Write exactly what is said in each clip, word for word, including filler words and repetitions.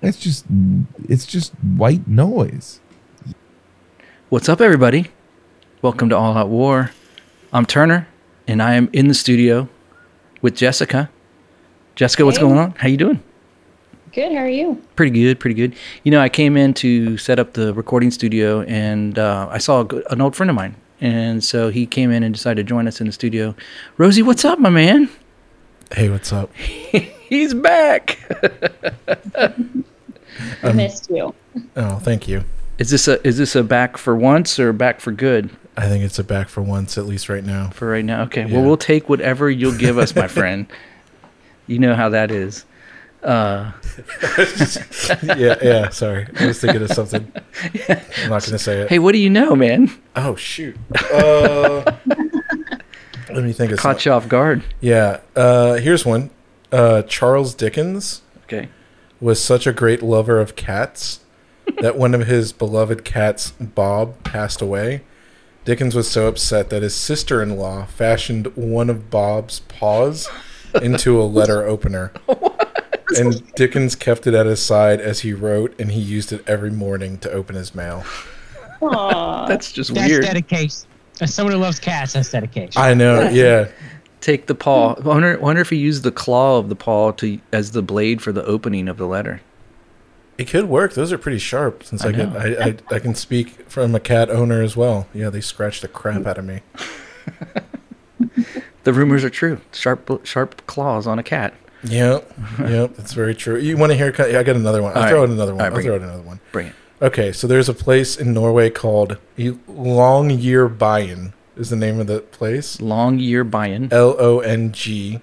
That's just, it's just white noise. What's up, everybody? Welcome to All Out War. I'm Turner, and I am in the studio with Jessica. Jessica, hey. What's going on? How you doing? Good. How are you? Pretty good. Pretty good. You know, I came in to set up the recording studio, and uh, I saw a, an old friend of mine, and so he came in and decided to join us in the studio. Rosie, what's up, my man? Hey, what's up? He's back. I missed you. Oh, thank you. Is this a is this a back for once or back for good? I think it's a back for once, at least right now. For right now, okay. Yeah. Well, we'll take whatever you'll give us, my friend. You know how that is. Uh. yeah, yeah. Sorry, I was thinking of something. Yeah. I'm not going to say it. Hey, what do you know, man? Oh shoot. Uh, let me think. I of caught something. You off guard. Yeah. Uh, here's one. Uh, Charles Dickens. Okay. Was such a great lover of cats that one of his beloved cats, Bob, passed away. Dickens was so upset that his sister-in-law fashioned one of Bob's paws into a letter opener. And Dickens kept it at his side as he wrote, and he used it every morning to open his mail. Aww. That's just that's weird. That's dedication. As someone who loves cats, that's dedication. I know, yeah. Take the paw. I wonder, wonder if he used the claw of the paw to as the blade for the opening of the letter. It could work. Those are pretty sharp. Since I, I can, I, I, I can speak from a cat owner as well. Yeah, they scratch the crap out of me. The rumors are true. Sharp, sharp claws on a cat. Yep, yep, that's very true. You want to hear? I got another one. I'll All throw right. out another one. Right, I'll throw it. out another one. Bring it. Okay, so there's a place in Norway called Longyearbyen. Is the name of the place Longyearbyen? L O N G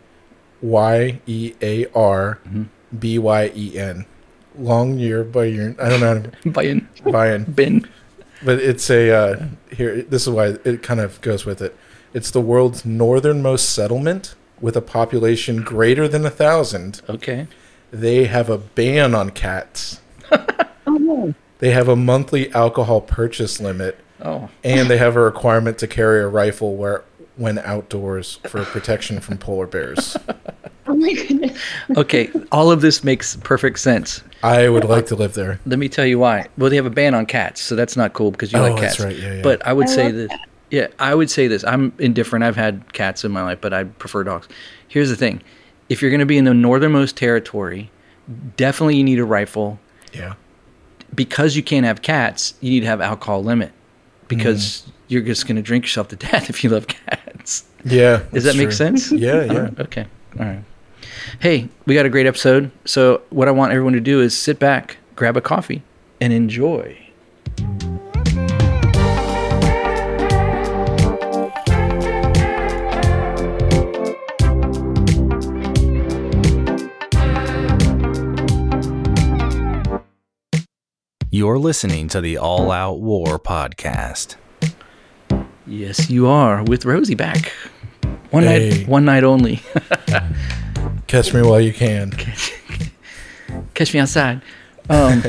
Y E A R B Y E N. Longyearbyen. I don't know. Byen. Byen. Bin. But it's a uh, here. This is why it kind of goes with it. It's the world's northernmost settlement with a population greater than a thousand. Okay. They have a ban on cats. Oh. They have a monthly alcohol purchase limit. Oh. And they have a requirement to carry a rifle where, when outdoors for protection from polar bears. Oh my goodness. Okay, all of this makes perfect sense. I would like to live there. Let me tell you why. Well, they have a ban on cats, so that's not cool because you oh, like cats. That's right. Yeah, yeah. But I would I say that, that. Yeah, I would say this. I'm indifferent. I've had cats in my life, but I prefer dogs. Here's the thing. If you're going to be in the northernmost territory, definitely you need a rifle. Yeah. Because you can't have cats, you need to have alcohol limit. Because mm. you're just going to drink yourself to death if you love cats. Yeah. Does that make true. sense? Yeah, yeah. Right. Okay. All right. Hey, we got a great episode. So what I want everyone to do is sit back, grab a coffee, and enjoy. You're listening to the All Out War podcast. Yes, you are, with Rosie back. One hey. night, one night only. Catch me while you can. Catch me outside. Um,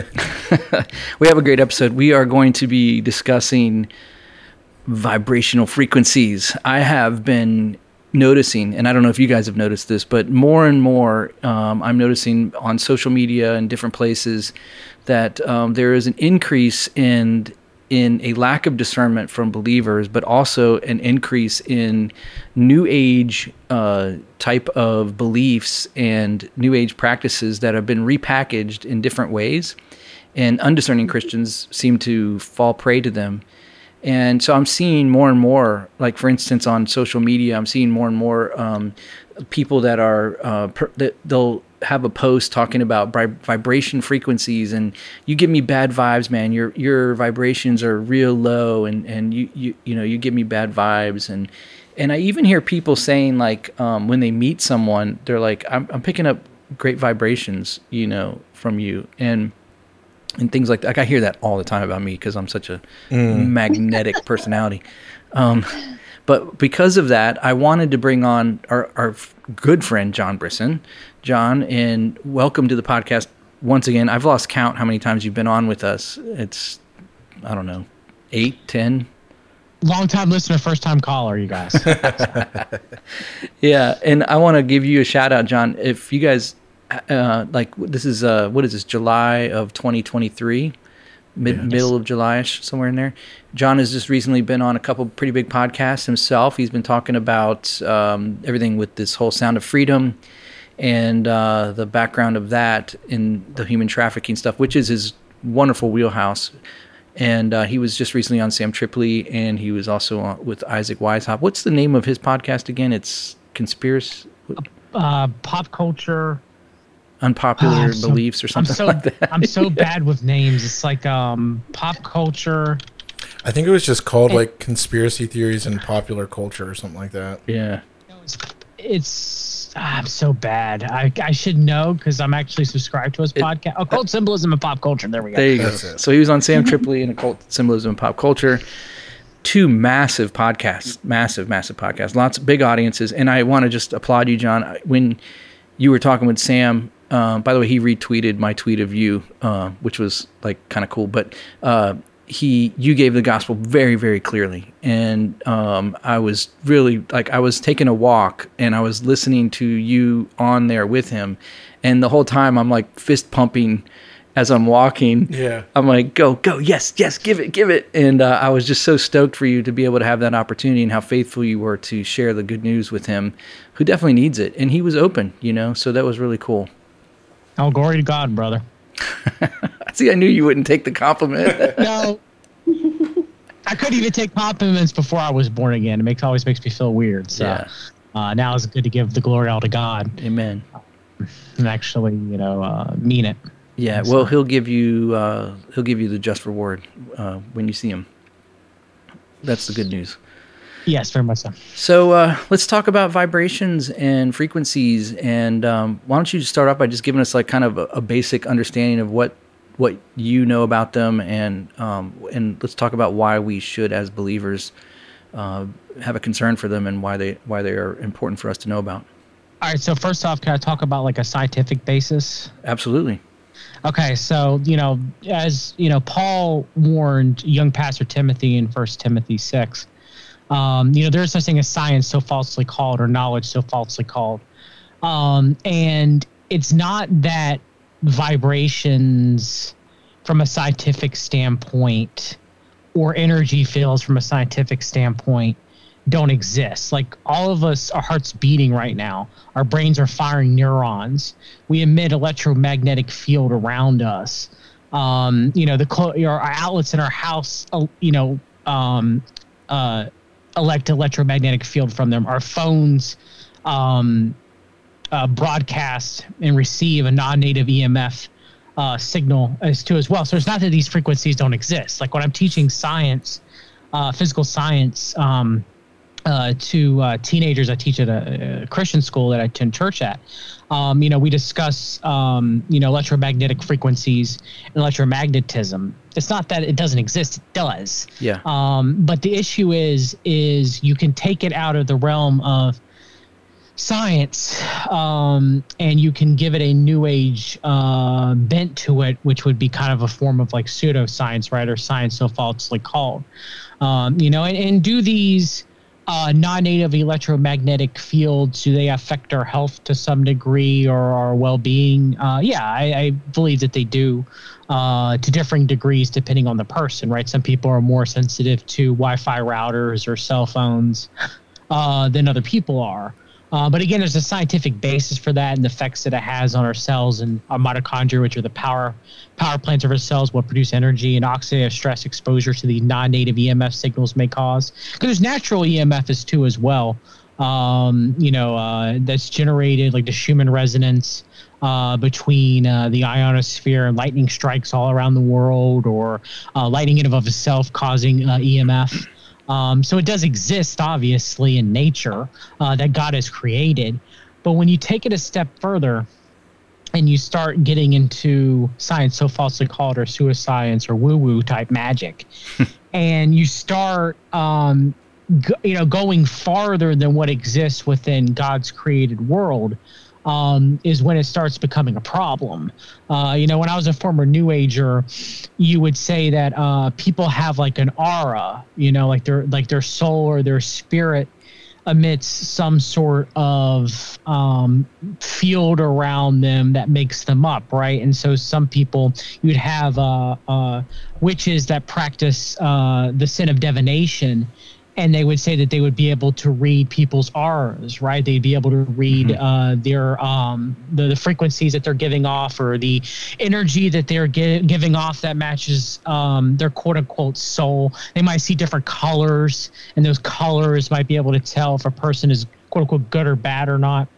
we have a great episode. We are going to be discussing vibrational frequencies. I have been noticing, and I don't know if you guys have noticed this, but more and more um, I'm noticing on social media and different places that um, there is an increase in in a lack of discernment from believers, but also an increase in New Age uh, type of beliefs and New Age practices that have been repackaged in different ways, and undiscerning Christians seem to fall prey to them. And so I'm seeing more and more, like for instance on social media, I'm seeing more and more um, people that are, uh, per, that they'll have a post talking about vib- vibration frequencies and you give me bad vibes, man, your your vibrations are real low and, and you, you you know, you give me bad vibes. And and I even hear people saying like um, when they meet someone, they're like, I'm, I'm picking up great vibrations, you know, from you. And And things like that. Like I hear that all the time about me because I'm such a mm. magnetic personality. Um, but because of that, I wanted to bring on our, our good friend, John Brisson. John, and welcome to the podcast once again. I've lost count how many times you've been on with us. It's, I don't know, eight, ten? Long-time listener, first-time caller, you guys. Yeah, and I want to give you a shout-out, John. If you guys uh, like this is uh, what is this? July of twenty twenty-three, mid yeah, middle of July-ish, somewhere in there. John has just recently been on a couple pretty big podcasts himself. He's been talking about um, everything with this whole Sound of Freedom and uh, the background of that in the human trafficking stuff, which is his wonderful wheelhouse. And uh, he was just recently on Sam Tripoli, and he was also on with Isaac Weishaupt. What's the name of his podcast again? It's Conspiracy... Uh, pop Culture... Unpopular uh, so, Beliefs or something I'm so, like that. I'm so bad with names. It's like um, Pop Culture... I think it was just called and, like Conspiracy Theories and Popular Culture or something like that. Yeah. It's... it's ah, I'm so bad. I, I should know because I'm actually subscribed to his it, podcast. Occult that, Symbolism and Pop Culture. There we go. There you That's go. It. So he was on Sam Tripoli and Occult Symbolism and Pop Culture. Two massive podcasts, massive, massive podcasts, lots of big audiences. And I want to just applaud you, John. When you were talking with Sam, uh, by the way, he retweeted my tweet of you, uh, which was like kind of cool. But uh, he, you gave the gospel very, very clearly. And um, I was really like, I was taking a walk and I was listening to you on there with him. And the whole time I'm like fist pumping as I'm walking. Yeah. I'm like, go, go, yes, yes, give it, give it. And uh, I was just so stoked for you to be able to have that opportunity and how faithful you were to share the good news with him, who definitely needs it. And he was open, you know, so that was really cool. Oh, glory to God, brother. See, I knew you wouldn't take the compliment. No. I couldn't even take compliments before I was born again. It makes, always makes me feel weird. So yeah. uh, now it's good to give the glory all to God. Amen. And actually, you know, uh, mean it. Yeah, well, he'll give you uh, he'll give you the just reward uh, when you see him. That's the good news. Yes, very much so. So uh, let's talk about vibrations and frequencies. And um, why don't you just start off by just giving us like kind of a, a basic understanding of what what you know about them, and um, and let's talk about why we should, as believers, uh, have a concern for them and why they why they are important for us to know about. All right. So first off, can I talk about like a scientific basis? Absolutely. Okay, so, you know, as, you know, Paul warned young pastor Timothy in First Timothy six, um, you know, there's such thing as science so falsely called or knowledge so falsely called. Um, and it's not that vibrations from a scientific standpoint or energy fields from a scientific standpoint don't exist. Like, all of us, our hearts beating right now, our brains are firing neurons, we emit electromagnetic field around us, um you know, the clo- our outlets in our house, uh, you know, um uh elect electromagnetic field from them, our phones um uh broadcast and receive a non-native E M F uh signal as to as well. So it's not that these frequencies don't exist. Like, when I'm teaching science, uh physical science, um Uh, to uh, teenagers I teach at a, a Christian school that I attend church at, um, you know, we discuss, um, you know, electromagnetic frequencies and electromagnetism. It's not that it doesn't exist. It does. Yeah. Um, but the issue is, is you can take it out of the realm of science, um, and you can give it a new age uh, bent to it, which would be kind of a form of like pseudoscience, right? Or science so falsely called, um, you know, and, and do these Uh, non-native electromagnetic fields, do they affect our health to some degree or our well-being? Uh, yeah, I, I believe that they do, uh, to differing degrees depending on the person, right? Some people are more sensitive to Wi-Fi routers or cell phones uh, than other people are. Uh, but again, there's a scientific basis for that and the effects that it has on our cells and our mitochondria, which are the power power plants of our cells, what produce energy, and oxidative stress exposure to the non-native E M F signals may cause. Because there's natural E M Fs too as well, um, you know, uh, that's generated, like the Schumann resonance uh, between uh, the ionosphere and lightning strikes all around the world, or uh, lightning in and of itself causing uh, E M F. Um, so it does exist, obviously, in nature uh, that God has created. But when you take it a step further and you start getting into science so falsely called, or pseudoscience, or woo-woo type magic, and you start um, go, you know, going farther than what exists within God's created world, Um, is when it starts becoming a problem. Uh, you know, when I was a former New Ager, you would say that uh, people have like an aura, you know, like their like their soul or their spirit amidst some sort of um, field around them that makes them up, right? And so some people, you'd have uh, uh, witches that practice uh, the sin of divination, and they would say that they would be able to read people's auras, right? They'd be able to read mm-hmm. uh, their um, the, the frequencies that they're giving off, or the energy that they're gi- giving off that matches um, their quote-unquote soul. They might see different colors, and those colors might be able to tell if a person is quote-unquote good or bad or not.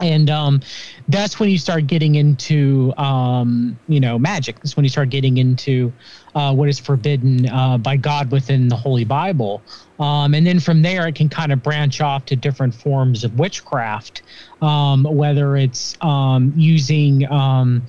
And um, that's when you start getting into, um, you know, magic. That's when you start getting into uh, what is forbidden uh, by God within the Holy Bible. Um, and then from there, it can kind of branch off to different forms of witchcraft, um, whether it's um, using, um,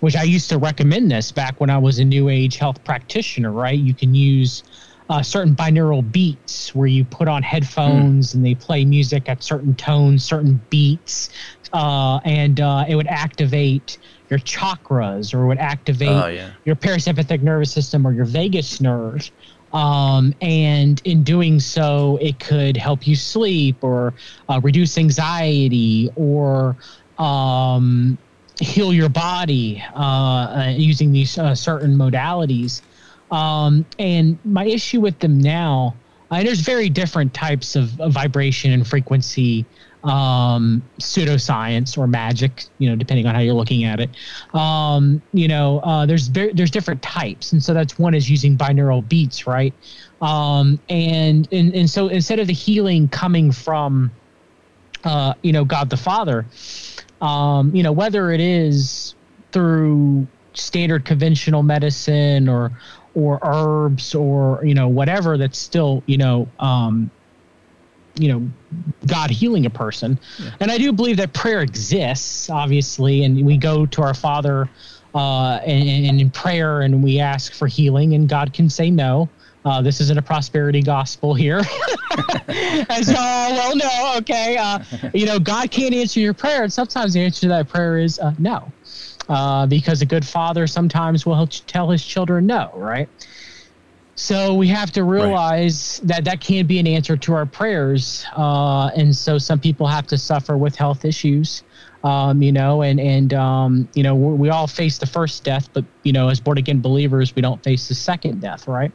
which I used to recommend this back when I was a New Age health practitioner, right? You can use Uh, certain binaural beats where you put on headphones mm. and they play music at certain tones, certain beats, uh, and uh, it would activate your chakras, or would activate oh, yeah. your parasympathetic nervous system or your vagus nerve. Um, and in doing so, it could help you sleep, or uh, reduce anxiety, or um, heal your body uh, uh, using these uh, certain modalities. Um, and my issue with them now, and there's very different types of, of vibration and frequency, um, pseudoscience or magic, you know, depending on how you're looking at it. Um, you know, uh, there's there's different types, and so that's one is using binaural beats, right? Um, and, and and so instead of the healing coming from, uh, you know, God the Father, um, you know, whether it is through standard conventional medicine or or herbs, or, you know, whatever, that's still, you know, um, you know, God healing a person. Yeah. And I do believe that prayer exists, obviously, and we go to our Father uh, and, and in prayer, and we ask for healing, and God can say no. Uh, this isn't a prosperity gospel here. And so, well, no, okay. Uh, you know, God can't answer your prayer, and sometimes the answer to that prayer is uh, no. Uh, because a good father sometimes will tell his children no, right? So we have to realize right. that that can be an answer to our prayers. Uh, and so some people have to suffer with health issues, um, you know, and, and um, you know, we, we all face the first death, but, you know, as born-again believers, we don't face the second death, right?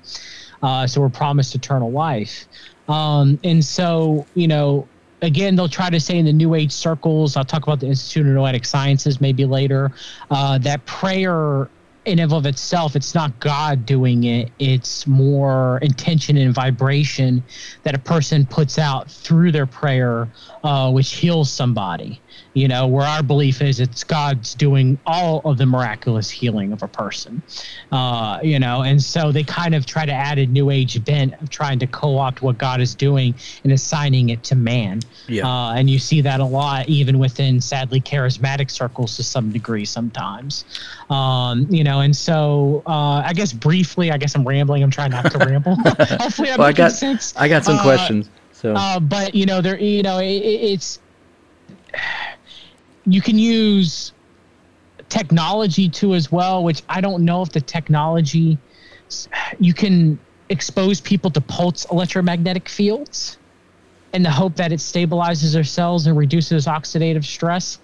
Uh, so we're promised eternal life. Um, and so, you know, again, they'll try to say in the New Age circles, I'll talk about the Institute of Noetic Sciences maybe later, uh, that prayer in and of itself, it's not God doing it. It's more intention and vibration that a person puts out through their prayer, uh, which heals somebody. You know, where our belief is it's God's doing all of the miraculous healing of a person, uh, you know, and so they kind of try to add a New Age bent of trying to co-opt what God is doing and assigning it to man. Yeah. Uh, and you see that a lot, even within, sadly, charismatic circles to some degree sometimes, um, you know, and so uh, I guess briefly, I guess I'm rambling. I'm trying not to ramble. Hopefully I'm well, making I got, sense. I got some uh, questions. So, uh, But, you know, there, you know, it, it's... You can use technology too as well, which I don't know if the technology, you can expose people to pulse electromagnetic fields in the hope that it stabilizes their cells and reduces oxidative stress.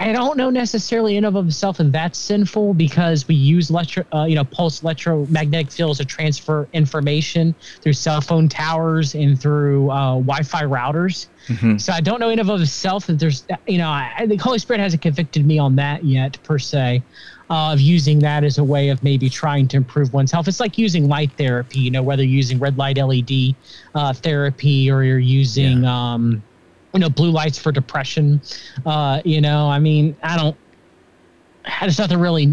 I don't know necessarily in and of itself if that's sinful, because we use electro, uh, you know, pulse electromagnetic fields to transfer information through cell phone towers and through uh, Wi-Fi routers. Mm-hmm. So I don't know in and of itself that there's, you know, I, I think Holy Spirit hasn't convicted me on that yet per se, uh, of using that as a way of maybe trying to improve one's health. It's like using light therapy, you know, whether you're using red light L E D uh, therapy, or you're using, yeah. um, you know, blue lights for depression. Uh, you know, I mean, I don't, there's nothing really,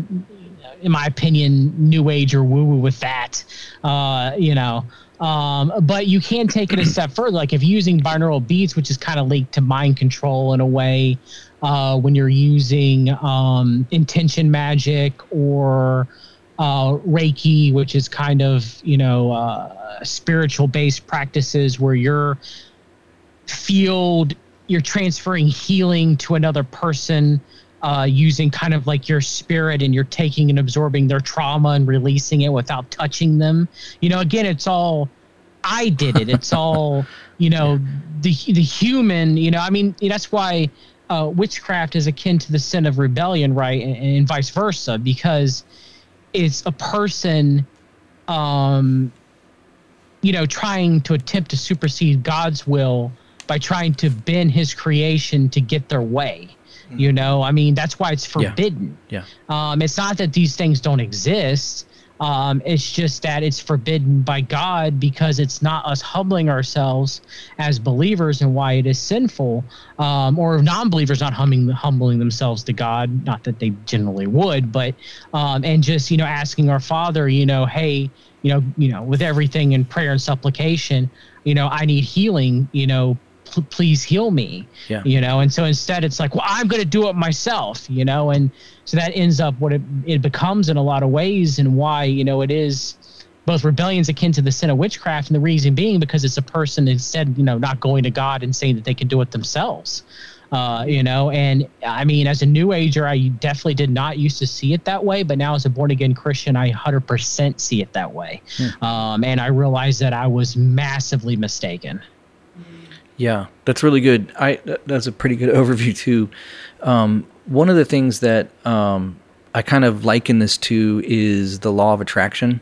in my opinion, New Age or woo-woo with that, uh, you know. Um, but you can take it a step further. Like if you're using binaural beats, which is kind of linked to mind control in a way, uh, when you're using um, intention magic or uh, Reiki, which is kind of, you know, uh, spiritual-based practices where you're, field you're transferring healing to another person, uh using kind of like your spirit, and you're taking and absorbing their trauma and releasing it without touching them. You know, again, it's all I did it. It's all, you know, the the human, you know, I mean, that's why uh, witchcraft is akin to the sin of rebellion, right, and, and vice versa, because it's a person, um, you know, trying to attempt to supersede God's will by trying to bend his creation to get their way. You know, I mean, that's why it's forbidden. Yeah. yeah. Um, it's not that these things don't exist. Um, it's just that it's forbidden by God because it's not us humbling ourselves as believers, and why it is sinful, um, or non-believers not humbling, humbling themselves to God. Not that they generally would, but um, and just, you know, asking our Father, you know, hey, you know, you know, with everything in prayer and supplication, you know, I need healing, you know, please heal me, yeah. you know? And so instead it's like, well, I'm going to do it myself, you know? And so that ends up what it, it becomes in a lot of ways, and why, you know, it is both rebellions akin to the sin of witchcraft, and the reason being because it's a person instead, you know, not going to God and saying that they can do it themselves, uh, you know? And I mean, as a new ager, I definitely did not used to see it that way, but now as a born again Christian, I one hundred percent see it that way. Hmm. Um, and I realized that I was massively mistaken. Yeah, that's really good. I that's a pretty good overview too. Um, one of the things that um, I kind of liken this to is the law of attraction.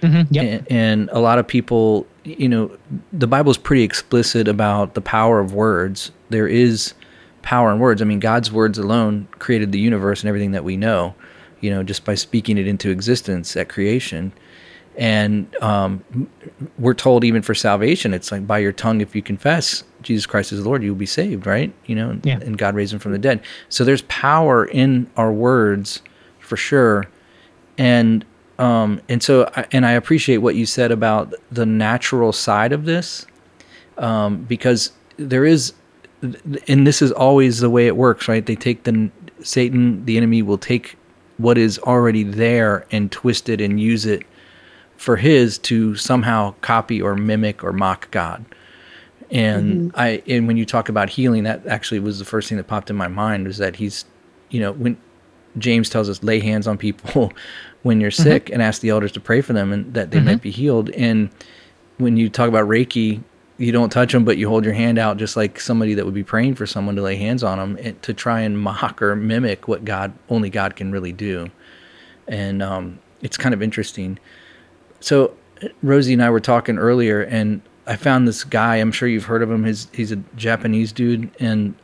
Mm-hmm, yep. and, and a lot of people, you know, the Bible's pretty explicit about the power of words. There is power in words. I mean, God's words alone created the universe and everything that we know, you know, just by speaking it into existence at creation. And um, we're told even for salvation, it's like by your tongue, if you confess Jesus Christ is Lord, you will be saved, right? You know, yeah. and God raised him from the dead. So there's power in our words for sure. And um, and so, I, and I appreciate what you said about the natural side of this, um, because there is, and this is always the way it works, right? They take the, Satan, the enemy will take what is already there and twist it and use it for his to somehow copy or mimic or mock God. And mm-hmm. I, and when you talk about healing, that actually was the first thing that popped in my mind, was that he's, you know, when James tells us, lay hands on people when you're sick mm-hmm. and ask the elders to pray for them and that they mm-hmm. might be healed. And when you talk about Reiki, you don't touch them, but you hold your hand out just like somebody that would be praying for someone to lay hands on them, and to try and mock or mimic what God, only God can really do. And um, it's kind of interesting. So Rosie and I were talking earlier, and I found this guy. I'm sure you've heard of him. He's, he's a Japanese dude, and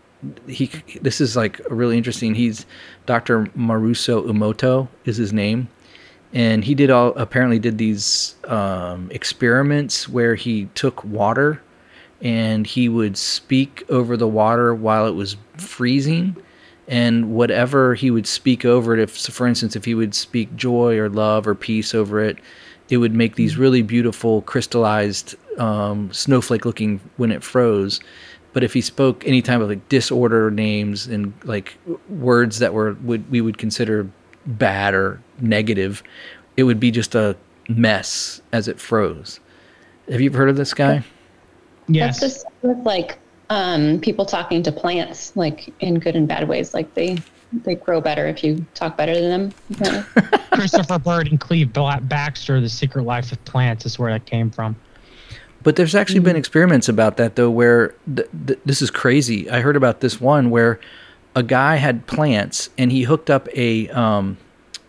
he. This is like really interesting. He's Doctor Maruso Umoto is his name, and he did all apparently did these um, experiments where he took water, and he would speak over the water while it was freezing. And whatever he would speak over it, if for instance, if he would speak joy or love or peace over it, it would make these really beautiful crystallized um, snowflake looking when it froze. But if he spoke any type of like disorder names and like words that were would we would consider bad or negative, it would be just a mess as it froze. Have you heard of this guy? Yes. That's the stuff with like um, people talking to plants, like in good and bad ways, like they. They grow better if you talk better to them. Yeah. Christopher Bird and Cleve Baxter, The Secret Life of Plants, is where that came from. But there's actually mm-hmm. been experiments about that, though, where th- th- this is crazy. I heard about this one where a guy had plants, and he hooked up a um,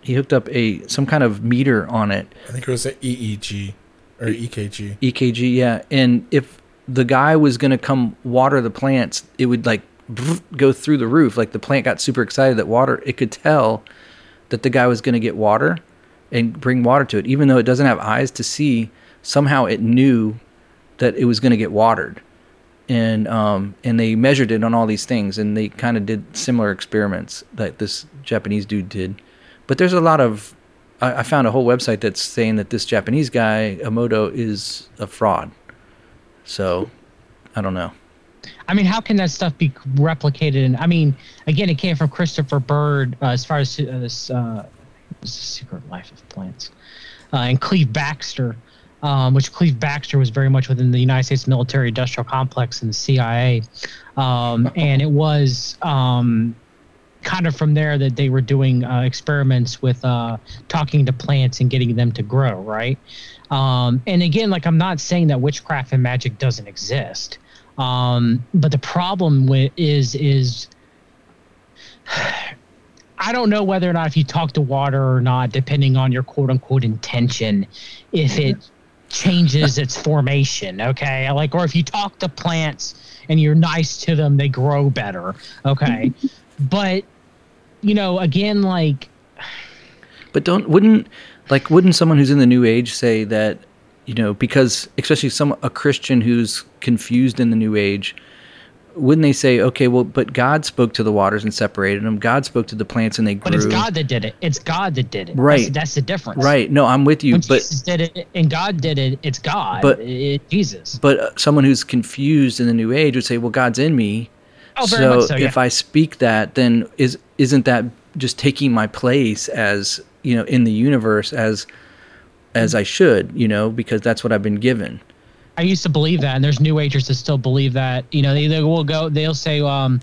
he hooked up a some kind of meter on it. I think it was an E E G or E K G. E K G, yeah. And if the guy was going to come water the plants, it would like go through the roof. Like the plant got super excited that water, it could tell that the guy was going to get water and bring water to it, even though it doesn't have eyes to see. Somehow it knew that it was going to get watered, and um and they measured it on all these things, and they kind of did similar experiments that this Japanese dude did. But there's a lot of I, I found a whole website that's saying that this Japanese guy Emoto is a fraud. So I don't know. I mean, how can that stuff be replicated? And I mean, again, it came from Christopher Bird uh, as far as uh, this uh, Secret Life of Plants uh, and Cleve Baxter, um, which Cleve Baxter was very much within the United States military-industrial complex and the C I A, um, and it was um, kind of from there that they were doing uh, experiments with uh, talking to plants and getting them to grow, right? Um, and again, like, I'm not saying that witchcraft and magic doesn't exist. Um, but the problem with is is I don't know whether or not if you talk to water or not, depending on your quote-unquote intention, if it changes its formation, okay? Like, or if you talk to plants and you're nice to them, they grow better, okay? But, you know, again, like... But don't, wouldn't, like, wouldn't someone who's in the New Age say that, you know, because especially some a Christian who's confused in the New Age, wouldn't they say, okay, well, but God spoke to the waters and separated them. God spoke to the plants and they grew. But it's God that did it. It's God that did it. Right. That's, that's the difference. Right. No, I'm with you. When but, Jesus did it and God did it, it's God. But it, Jesus. But someone who's confused in the New Age would say, well, God's in me. Oh, very so, much so yeah. If I speak that, then is isn't that just taking my place as, you know, in the universe as as I should, you know, because that's what I've been given. I used to believe that, and there's New Agers that still believe that. You know, they, they will go, they'll say, um,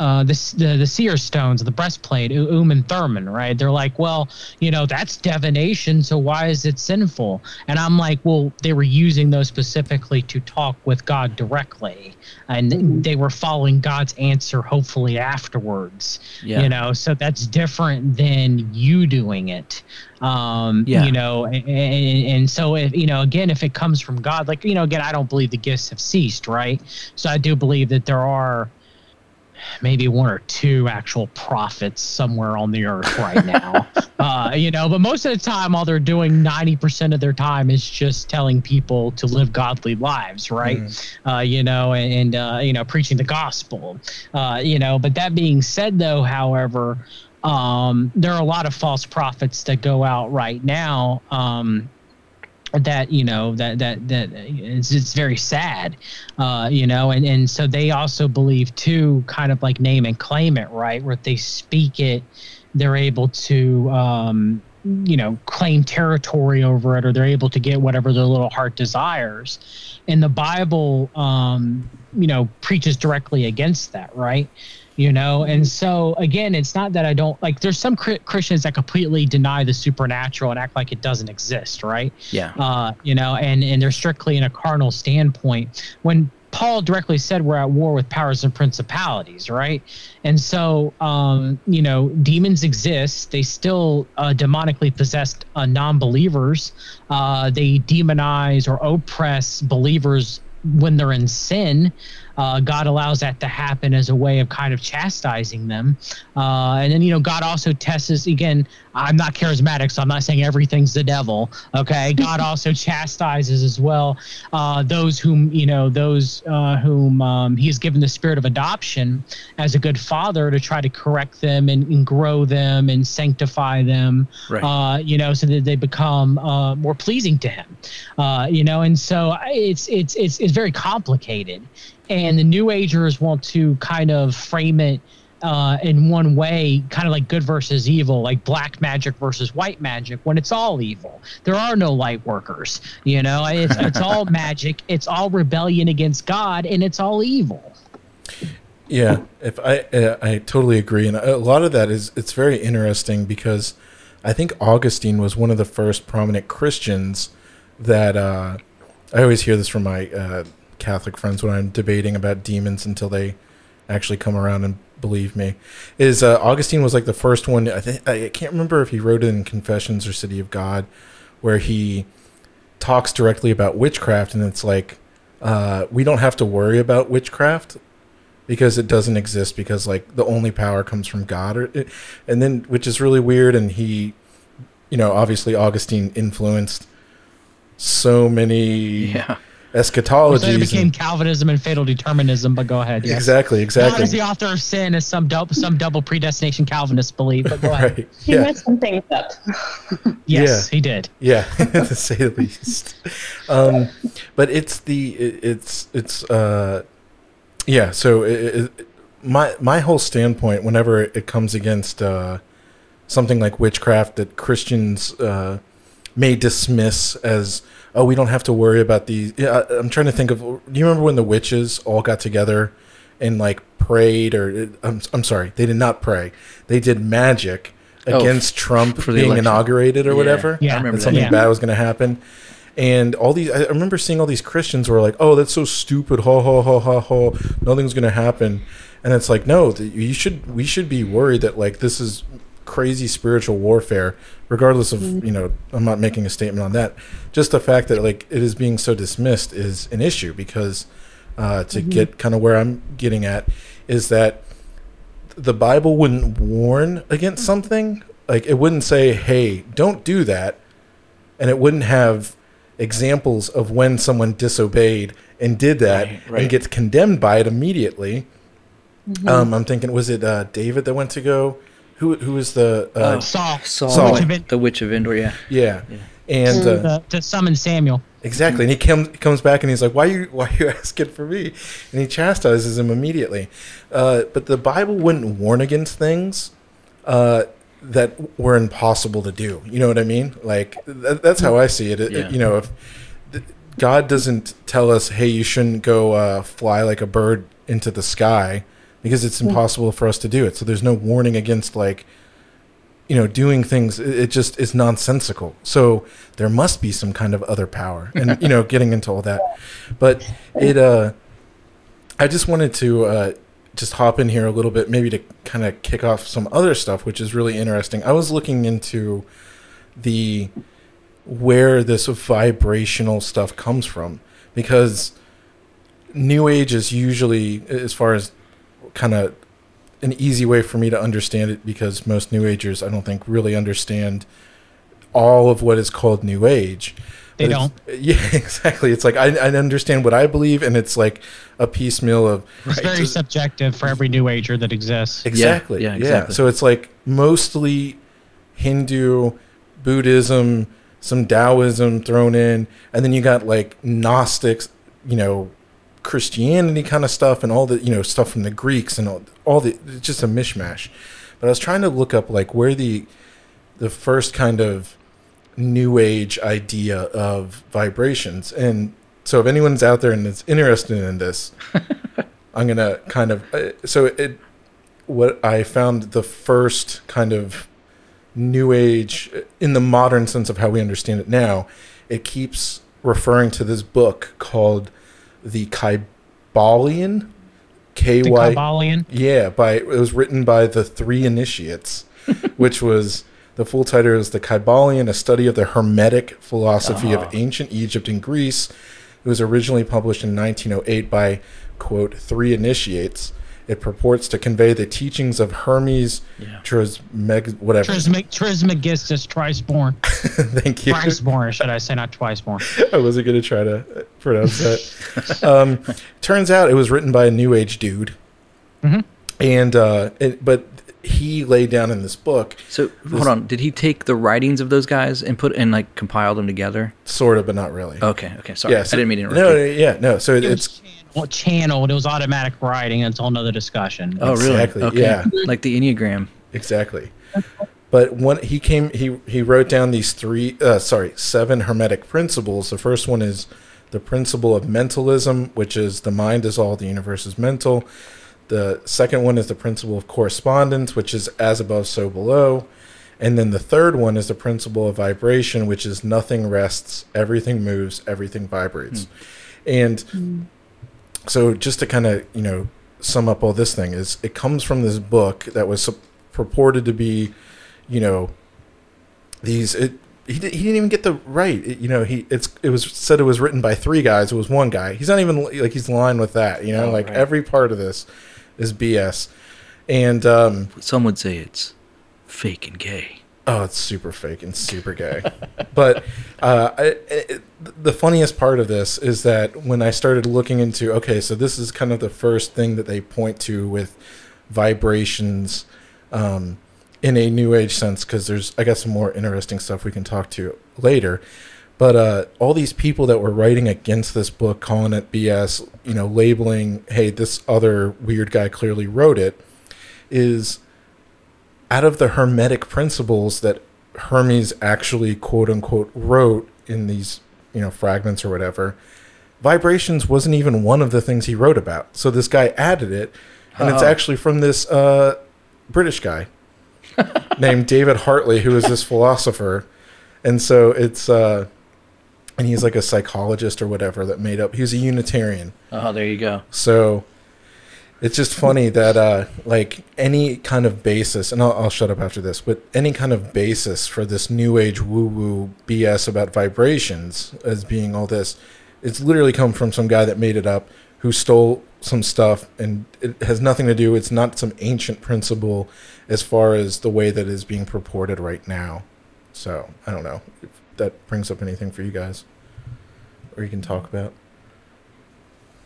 uh, this, the the seer stones, the breastplate, Uum and Thummim, right? They're like, well, you know, that's divination, so why is it sinful? And I'm like, well, they were using those specifically to talk with God directly, and they were following God's answer, hopefully afterwards. Yeah. You know, so that's different than you doing it. Um, yeah. You know, and, and, and so, if, you know, again, if it comes from God, like, you know, again, I don't believe the gifts have ceased, right? So I do believe that there are maybe one or two actual prophets somewhere on the earth right now, uh, you know, but most of the time, all they're doing ninety percent of their time is just telling people to live godly lives. Right. Mm. Uh, you know, and, and uh, you know, preaching the gospel, uh, you know, but that being said, though, however, Um, there are a lot of false prophets that go out right now, um, that, you know, that, that, that it's, it's very sad, uh, you know, and, and so they also believe too, kind of like name and claim it, right? Where if they speak it, they're able to, um, you know, claim territory over it, or they're able to get whatever their little heart desires. And the Bible, um, you know, preaches directly against that, right? You know, and so, again, it's not that I don't, like, there's some Christians that completely deny the supernatural and act like it doesn't exist, right? Yeah. Uh, you know, and, and they're strictly in a carnal standpoint. When Paul directly said we're at war with powers and principalities, right? And so, um, you know, demons exist. They still uh, demonically possessed uh, non-believers. Uh, they demonize or oppress believers when they're in sin. Uh, God allows that to happen as a way of kind of chastising them. Uh, and then, you know, God also tests us. Again, I'm not charismatic, so I'm not saying everything's the devil. Okay. God also chastises as well uh, those whom, you know, those uh, whom um, he's given the spirit of adoption as a good father to try to correct them and, and grow them and sanctify them, right. uh, you know, so that they become uh, more pleasing to him, uh, you know. And so it's, it's, it's, it's very complicated. And the New Agers want to kind of frame it uh, in one way, kind of like good versus evil, like black magic versus white magic, when it's all evil. There are no light workers, you know. It's, it's all magic. It's all rebellion against God, and it's all evil. Yeah, if I I totally agree. And a lot of that is, it's very interesting because I think Augustine was one of the first prominent Christians that uh, I always hear this from my uh Catholic friends when I'm debating about demons until they actually come around and believe me, is uh, Augustine was like the first one. I think I can't remember if he wrote it in Confessions or City of God, where he talks directly about witchcraft, and it's like uh, we don't have to worry about witchcraft because it doesn't exist, because like the only power comes from God, or it, and then which is really weird. And he, you know, obviously Augustine influenced so many. Yeah. Eschatology. It became and, Calvinism and fatal determinism, but go ahead. Yes. Exactly, exactly. God is the author of sin, as some double, some double predestination Calvinists believe, but go ahead. Right. He yeah. messed some things up. Yes, yeah. He did. Yeah, to say the least. Um, but it's the, it, it's, it's, uh, yeah, so it, it, my, my whole standpoint, whenever it comes against uh, something like witchcraft that Christians uh, may dismiss as, oh, we don't have to worry about these. I'm trying to think of, do you remember when the witches all got together and like prayed, or I'm, I'm sorry, they did not pray. They did magic against oh, Trump for being election. inaugurated or yeah. whatever. Yeah, I remember that something yeah. bad was going to happen. And all these, I remember seeing all these Christians were like, "Oh, that's so stupid! Ho ho ho ho ho! Nothing's gonna happen." And it's like, no, you should, we should be worried that like this is crazy spiritual warfare. Regardless of, you know, I'm not making a statement on that. Just the fact that like it is being so dismissed is an issue because uh, to mm-hmm. get kind of where I'm getting at is that the Bible wouldn't warn against something. Like it wouldn't say, "Hey, don't do that," and it wouldn't have examples of when someone disobeyed and did that right, right. and gets condemned by it immediately. Mm-hmm. Um, I'm thinking, was it uh, David that went to go? Who who was the uh, uh, Saul? Saul, Saul. Witch of In- the Witch of Endor, yeah, yeah, yeah. and to, uh, the, to summon Samuel. Exactly, and he comes comes back and he's like, "Why are you why are you asking for me?" And he chastises him immediately. Uh, but the Bible wouldn't warn against things uh, that were impossible to do. You know what I mean? Like th- that's how I see it. it, yeah. it you know, if th- God doesn't tell us, "Hey, you shouldn't go uh, fly like a bird into the sky," because it's impossible for us to do it. So there's no warning against like, you know, doing things. It, it just is nonsensical. So there must be some kind of other power, and you know, getting into all that. But it, uh, I just wanted to. Uh, just hop in here a little bit, maybe to kind of kick off some other stuff, which is really interesting. I was looking into the where this vibrational stuff comes from, because New Age is usually, as far as kind of an easy way for me to understand it, because most New Agers, I don't think, really understand all of what is called New Age. They don't. Yeah, exactly. It's like I, I understand what I believe, and it's like a piecemeal of. It's right, very just, subjective for every New Ager that exists. Exactly. Yeah, yeah, exactly. Yeah. So it's like mostly Hindu, Buddhism, some Taoism thrown in, and then you got like Gnostics, you know, Christianity kind of stuff, and all the you know stuff from the Greeks and all, all the it's just a mishmash. But I was trying to look up like where the the first kind of New Age idea of vibrations, and so if anyone's out there and is interested in this, I'm gonna kind of uh, so it what I found the first kind of New Age in the modern sense of how we understand it now. It keeps referring to this book called the Kybalion, K Y Kybalion, yeah. By it was written by the three initiates, which was. The full title is The Kybalion, A Study of the Hermetic Philosophy uh-huh. of Ancient Egypt and Greece. It was originally published in nineteen oh eight by, quote, three initiates. It purports to convey the teachings of Hermes yeah. Trismeg... whatever. Trisme- Trismegistus, twice born. Thank you. Twice born, should I say, not twice born. I wasn't going to try to pronounce that. um, turns out it was written by a New Age dude. Mm-hmm. And, uh, it, but... he laid down in this book. So this, hold on, did he take the writings of those guys and put and like compile them together? Sort of, but not really. Okay, okay, sorry, yeah, so, I didn't mean to interrupt. No, you. yeah, no. So it, it it's channeled, channeled. It was automatic writing. That's a whole another discussion. Oh, really? Exactly. Okay. Yeah, like the Enneagram. Exactly. But when he came, he he wrote down these three, uh, sorry, seven hermetic principles. The first one is the principle of mentalism, which is the mind is all, the universe is mental. The second one is the principle of correspondence, which is as above, so below. And then the third one is the principle of vibration, which is nothing rests, everything moves, everything vibrates. Mm. And mm. so just to kind of, you know, sum up all this thing is it comes from this book that was purported to be, you know, these, it, he, he didn't even get the right, it, you know, he, it's, it was said it was written by three guys. It was one guy. He's not even like, he's lying with that, you know, oh, like right. every part of this is B S. And um, some would say it's fake and gay. Oh, it's super fake and super gay. But uh, I, it, the funniest part of this is that when I started looking into, okay, so this is kind of the first thing that they point to with vibrations um, in a New Age sense, because there's, I guess, some more interesting stuff we can talk to later. But uh, all these people that were writing against this book, calling it B S, you know, labeling, hey, this other weird guy clearly wrote it, is out of the hermetic principles that Hermes actually, quote unquote, wrote in these, you know, fragments or whatever, vibrations wasn't even one of the things he wrote about. So this guy added it, and uh-huh. it's actually from this uh, British guy named David Hartley, who is this philosopher, and so it's uh, and he's like a psychologist or whatever that made up. He was a Unitarian. Oh, uh-huh, there you go. So it's just funny that uh, like any kind of basis, and I'll, I'll shut up after this, but any kind of basis for this New Age woo-woo B S about vibrations as being all this, it's literally come from some guy that made it up, who stole some stuff, and it has nothing to do. It's not some ancient principle as far as the way that is being purported right now. So I don't know if that brings up anything for you guys or you can talk about.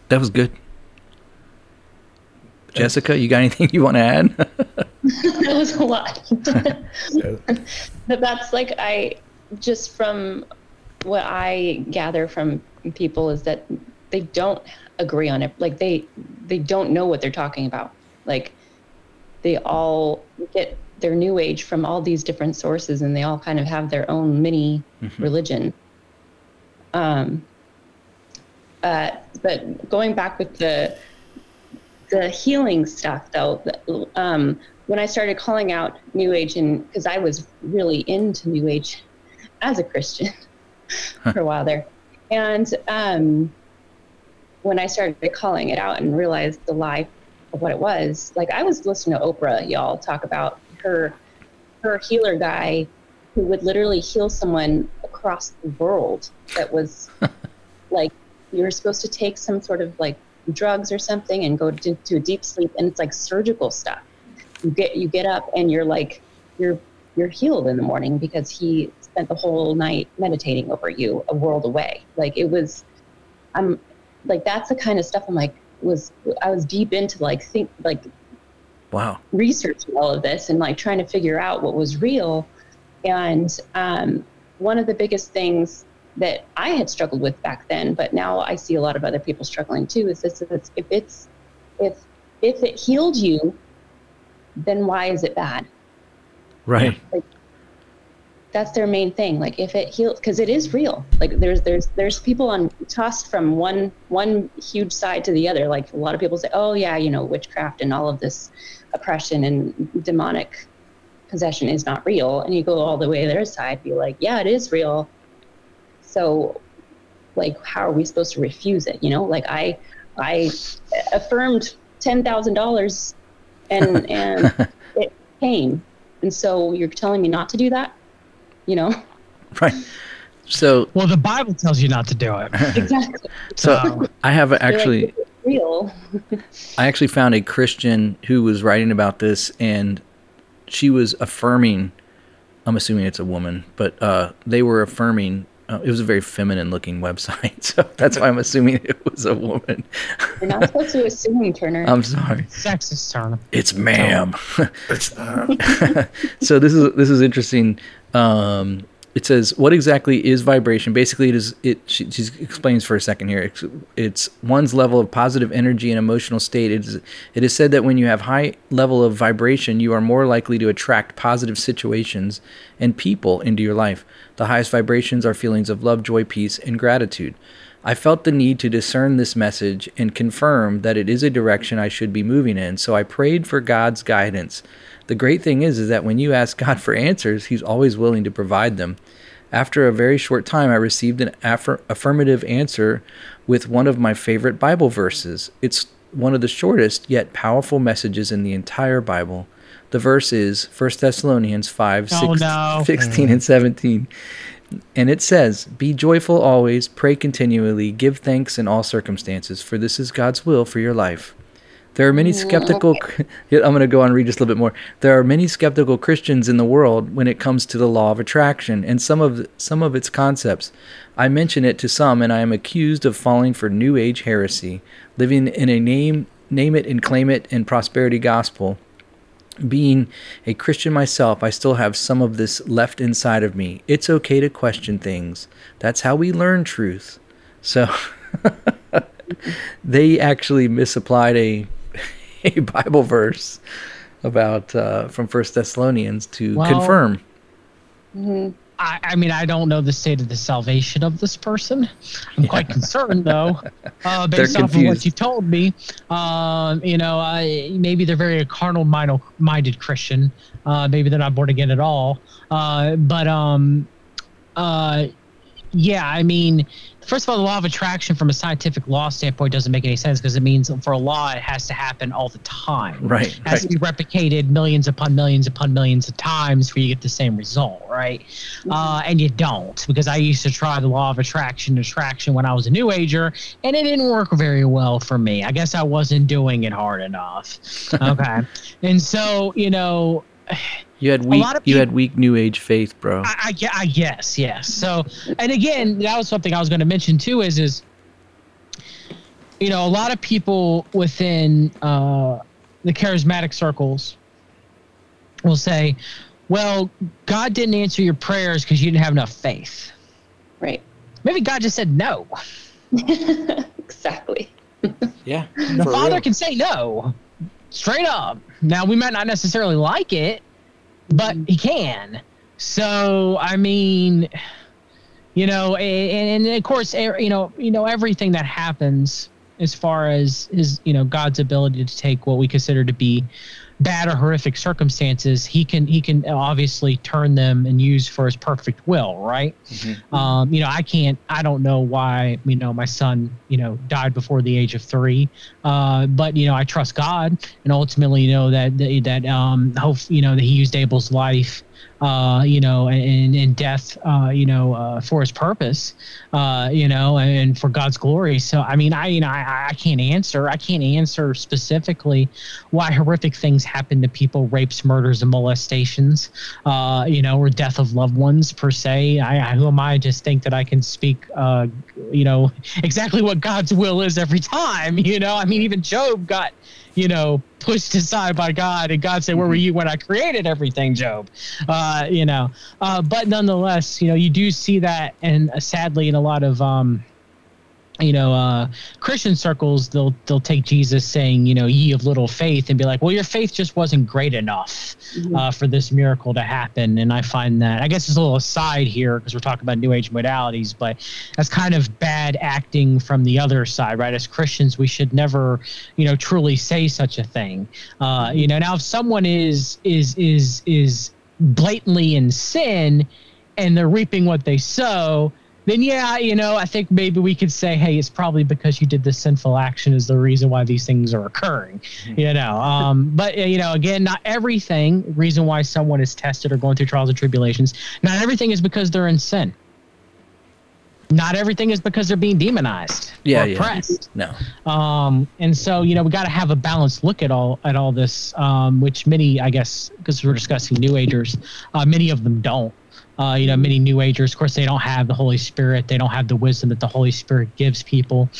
That was good. Jessica, you got anything you want to add? That was a lot. But that's like, I just from what I gather from people is that they don't agree on it. Like they, they don't know what they're talking about. Like they all get their new age from all these different sources, and they all kind of have their own mini mm-hmm. religion. Um, uh, but going back with the, the healing stuff though, um, when I started calling out new age, and cause I was really into new age as a Christian huh. for a while there. And, um, when I started calling it out and realized the lie of what it was, like I was listening to Oprah, y'all, talk about her, her healer guy who would literally heal someone across the world that was like, you were supposed to take some sort of like drugs or something and go to, to a deep sleep. And it's like surgical stuff. You get, you get up and you're like, you're, you're healed in the morning because he spent the whole night meditating over you a world away. Like it was, I'm, like that's the kind of stuff I'm like was I was deep into like think like wow researching all of this and like trying to figure out what was real. And um one of the biggest things that I had struggled with back then, but now I see a lot of other people struggling too, is this is if it's if if it healed you, then why is it bad? Right. Like, that's their main thing. Like if it heals, because it is real. Like there's there's there's people on tossed from one one huge side to the other. Like a lot of people say, oh yeah, you know, witchcraft and all of this oppression and demonic possession is not real. And you go all the way to their side, be like, yeah, it is real. So like how are we supposed to refuse it? You know, like I I affirmed ten thousand dollars and and it came. And so you're telling me not to do that? You know, right? So well, the Bible tells you not to do it. Exactly. So I have actually real. I actually found a Christian who was writing about this, and she was affirming. I'm assuming it's a woman, but uh, they were affirming. Uh, it was a very feminine-looking website, so that's why I'm assuming it was a woman. You're not supposed to assume, Turner. I'm sorry. Sexist, Turner. It's ma'am. It's uh. So this is this is interesting. Um, it says, what exactly is vibration? Basically, it is. It she, she explains for a second here. It's, it's one's level of positive energy and emotional state. It is, it is said that when you have high level of vibration, you are more likely to attract positive situations and people into your life. The highest vibrations are feelings of love, joy, peace, and gratitude. I felt the need to discern this message and confirm that it is a direction I should be moving in, so I prayed for God's guidance. The great thing is, is that when you ask God for answers, he's always willing to provide them. After a very short time, I received an affir- affirmative answer with one of my favorite Bible verses. It's one of the shortest yet powerful messages in the entire Bible. The verse is First Thessalonians five, oh, six, no. sixteen and seventeen. And it says, be joyful always, pray continually, give thanks in all circumstances, for this is God's will for your life. There are many skeptical... Okay. I'm going to go on and read just a little bit more. There are many skeptical Christians in the world when it comes to the law of attraction and some of some of its concepts. I mention it to some, and I am accused of falling for New Age heresy, living in a name, name it and claim it and prosperity gospel. Being a Christian myself, I still have some of this left inside of me. It's okay to question things. That's how we learn truth. So they actually misapplied a a Bible verse about uh, from First Thessalonians to well, confirm. Mm-hmm. I, I mean, I don't know the state of the salvation of this person. I'm yeah. quite concerned, though, uh, based they're off confused. Of what you told me. Um, you know, uh, maybe they're very carnal-minded Christian. Uh, maybe they're not born again at all. Uh, but, um, uh, yeah, I mean, first of all, the law of attraction from a scientific law standpoint doesn't make any sense because it means for a law it has to happen all the time. Right. It has right. to be replicated millions upon millions upon millions of times for you to get the same result, right? Uh, and you don't, because I used to try the law of attraction attraction when I was a New Ager, and it didn't work very well for me. I guess I wasn't doing it hard enough. Okay. And so, you know – You had weak, people, you had weak New Age faith, bro. I, I, I yes, yes. So, and again, that was something I was going to mention too. Is is you know, a lot of people within uh, the charismatic circles will say, "Well, God didn't answer your prayers because you didn't have enough faith." Right. Maybe God just said no. Exactly. Yeah. The Father real. Can say no, straight up. Now we might not necessarily like it. But he can. So, I mean, you know, and, and of course, you know, you know, everything that happens as far as his, you know, God's ability to take what we consider to be bad or horrific circumstances, he can he can obviously turn them and use for his perfect will, right? Mm-hmm. Um, you know, I can't, I don't know why, you know, my son, you know, died before the age of three, uh, but you know, I trust God, and ultimately, you know, that that um, hope, you know, that he used Abel's life, uh, you know, and and death, uh, you know, uh, for his purpose, uh, you know, and, and for God's glory. So, I mean, I you know, I, I can't answer, I can't answer specifically why horrific things happen to people, rapes, murders, and molestations, uh, you know, or death of loved ones per se. I, I who am I to just think that I can speak, uh, you know, exactly what God's will is every time, you know? I mean, even Job got, you know, pushed aside by God, and God said, "Where were you when I created everything, Job?" Uh, you know, uh, but nonetheless, you know, you do see that, and uh, sadly, in a lot of, um, you know, uh, Christian circles, they'll they'll take Jesus saying, you know, "Ye of little faith," and be like, "Well, your faith just wasn't great enough uh, for this miracle to happen." And I find that, I guess there's a little aside here because we're talking about New Age modalities, but that's kind of bad acting from the other side, right? As Christians, we should never, you know, truly say such a thing. Uh, you know, now if someone is is is is blatantly in sin and they're reaping what they sow, then yeah, you know, I think maybe we could say, hey, it's probably because you did this sinful action is the reason why these things are occurring, you know. Um, but, you know, again, not everything, reason why someone is tested or going through trials and tribulations, not everything is because they're in sin. Not everything is because they're being demonized yeah, or oppressed. Yeah. No. Um, and so, you know, we got to have a balanced look at all at all this, um, which many, I guess, because we're discussing New Agers, uh, many of them don't. Uh, you know, many New Agers, of course, they don't have the Holy Spirit. They don't have the wisdom that the Holy Spirit gives people.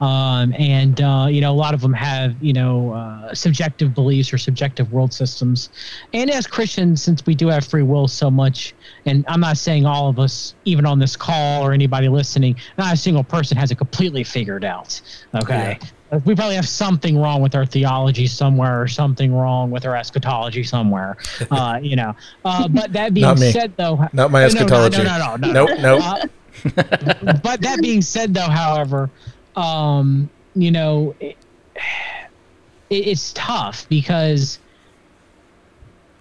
Um, and, uh, you know, a lot of them have, you know, uh, subjective beliefs or subjective world systems. And as Christians, since we do have free will so much, and I'm not saying all of us, even on this call or anybody listening, not a single person has it completely figured out. Okay. Yeah. We probably have something wrong with our theology somewhere, or something wrong with our eschatology somewhere, uh, you know. Uh, but that being said, though, not my eschatology. No, no, no, no, no. Nope, nope. Uh, but that being said, though, however, um, you know, it, it, it's tough because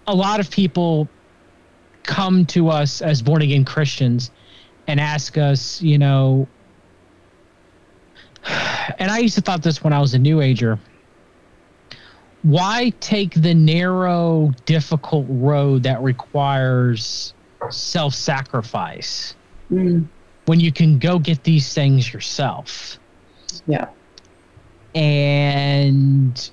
a lot of people come to us as born again Christians and ask us, you know. And I used to thought this when I was a New Ager. Why take the narrow, difficult road that requires self-sacrifice mm. when you can go get these things yourself? Yeah. And,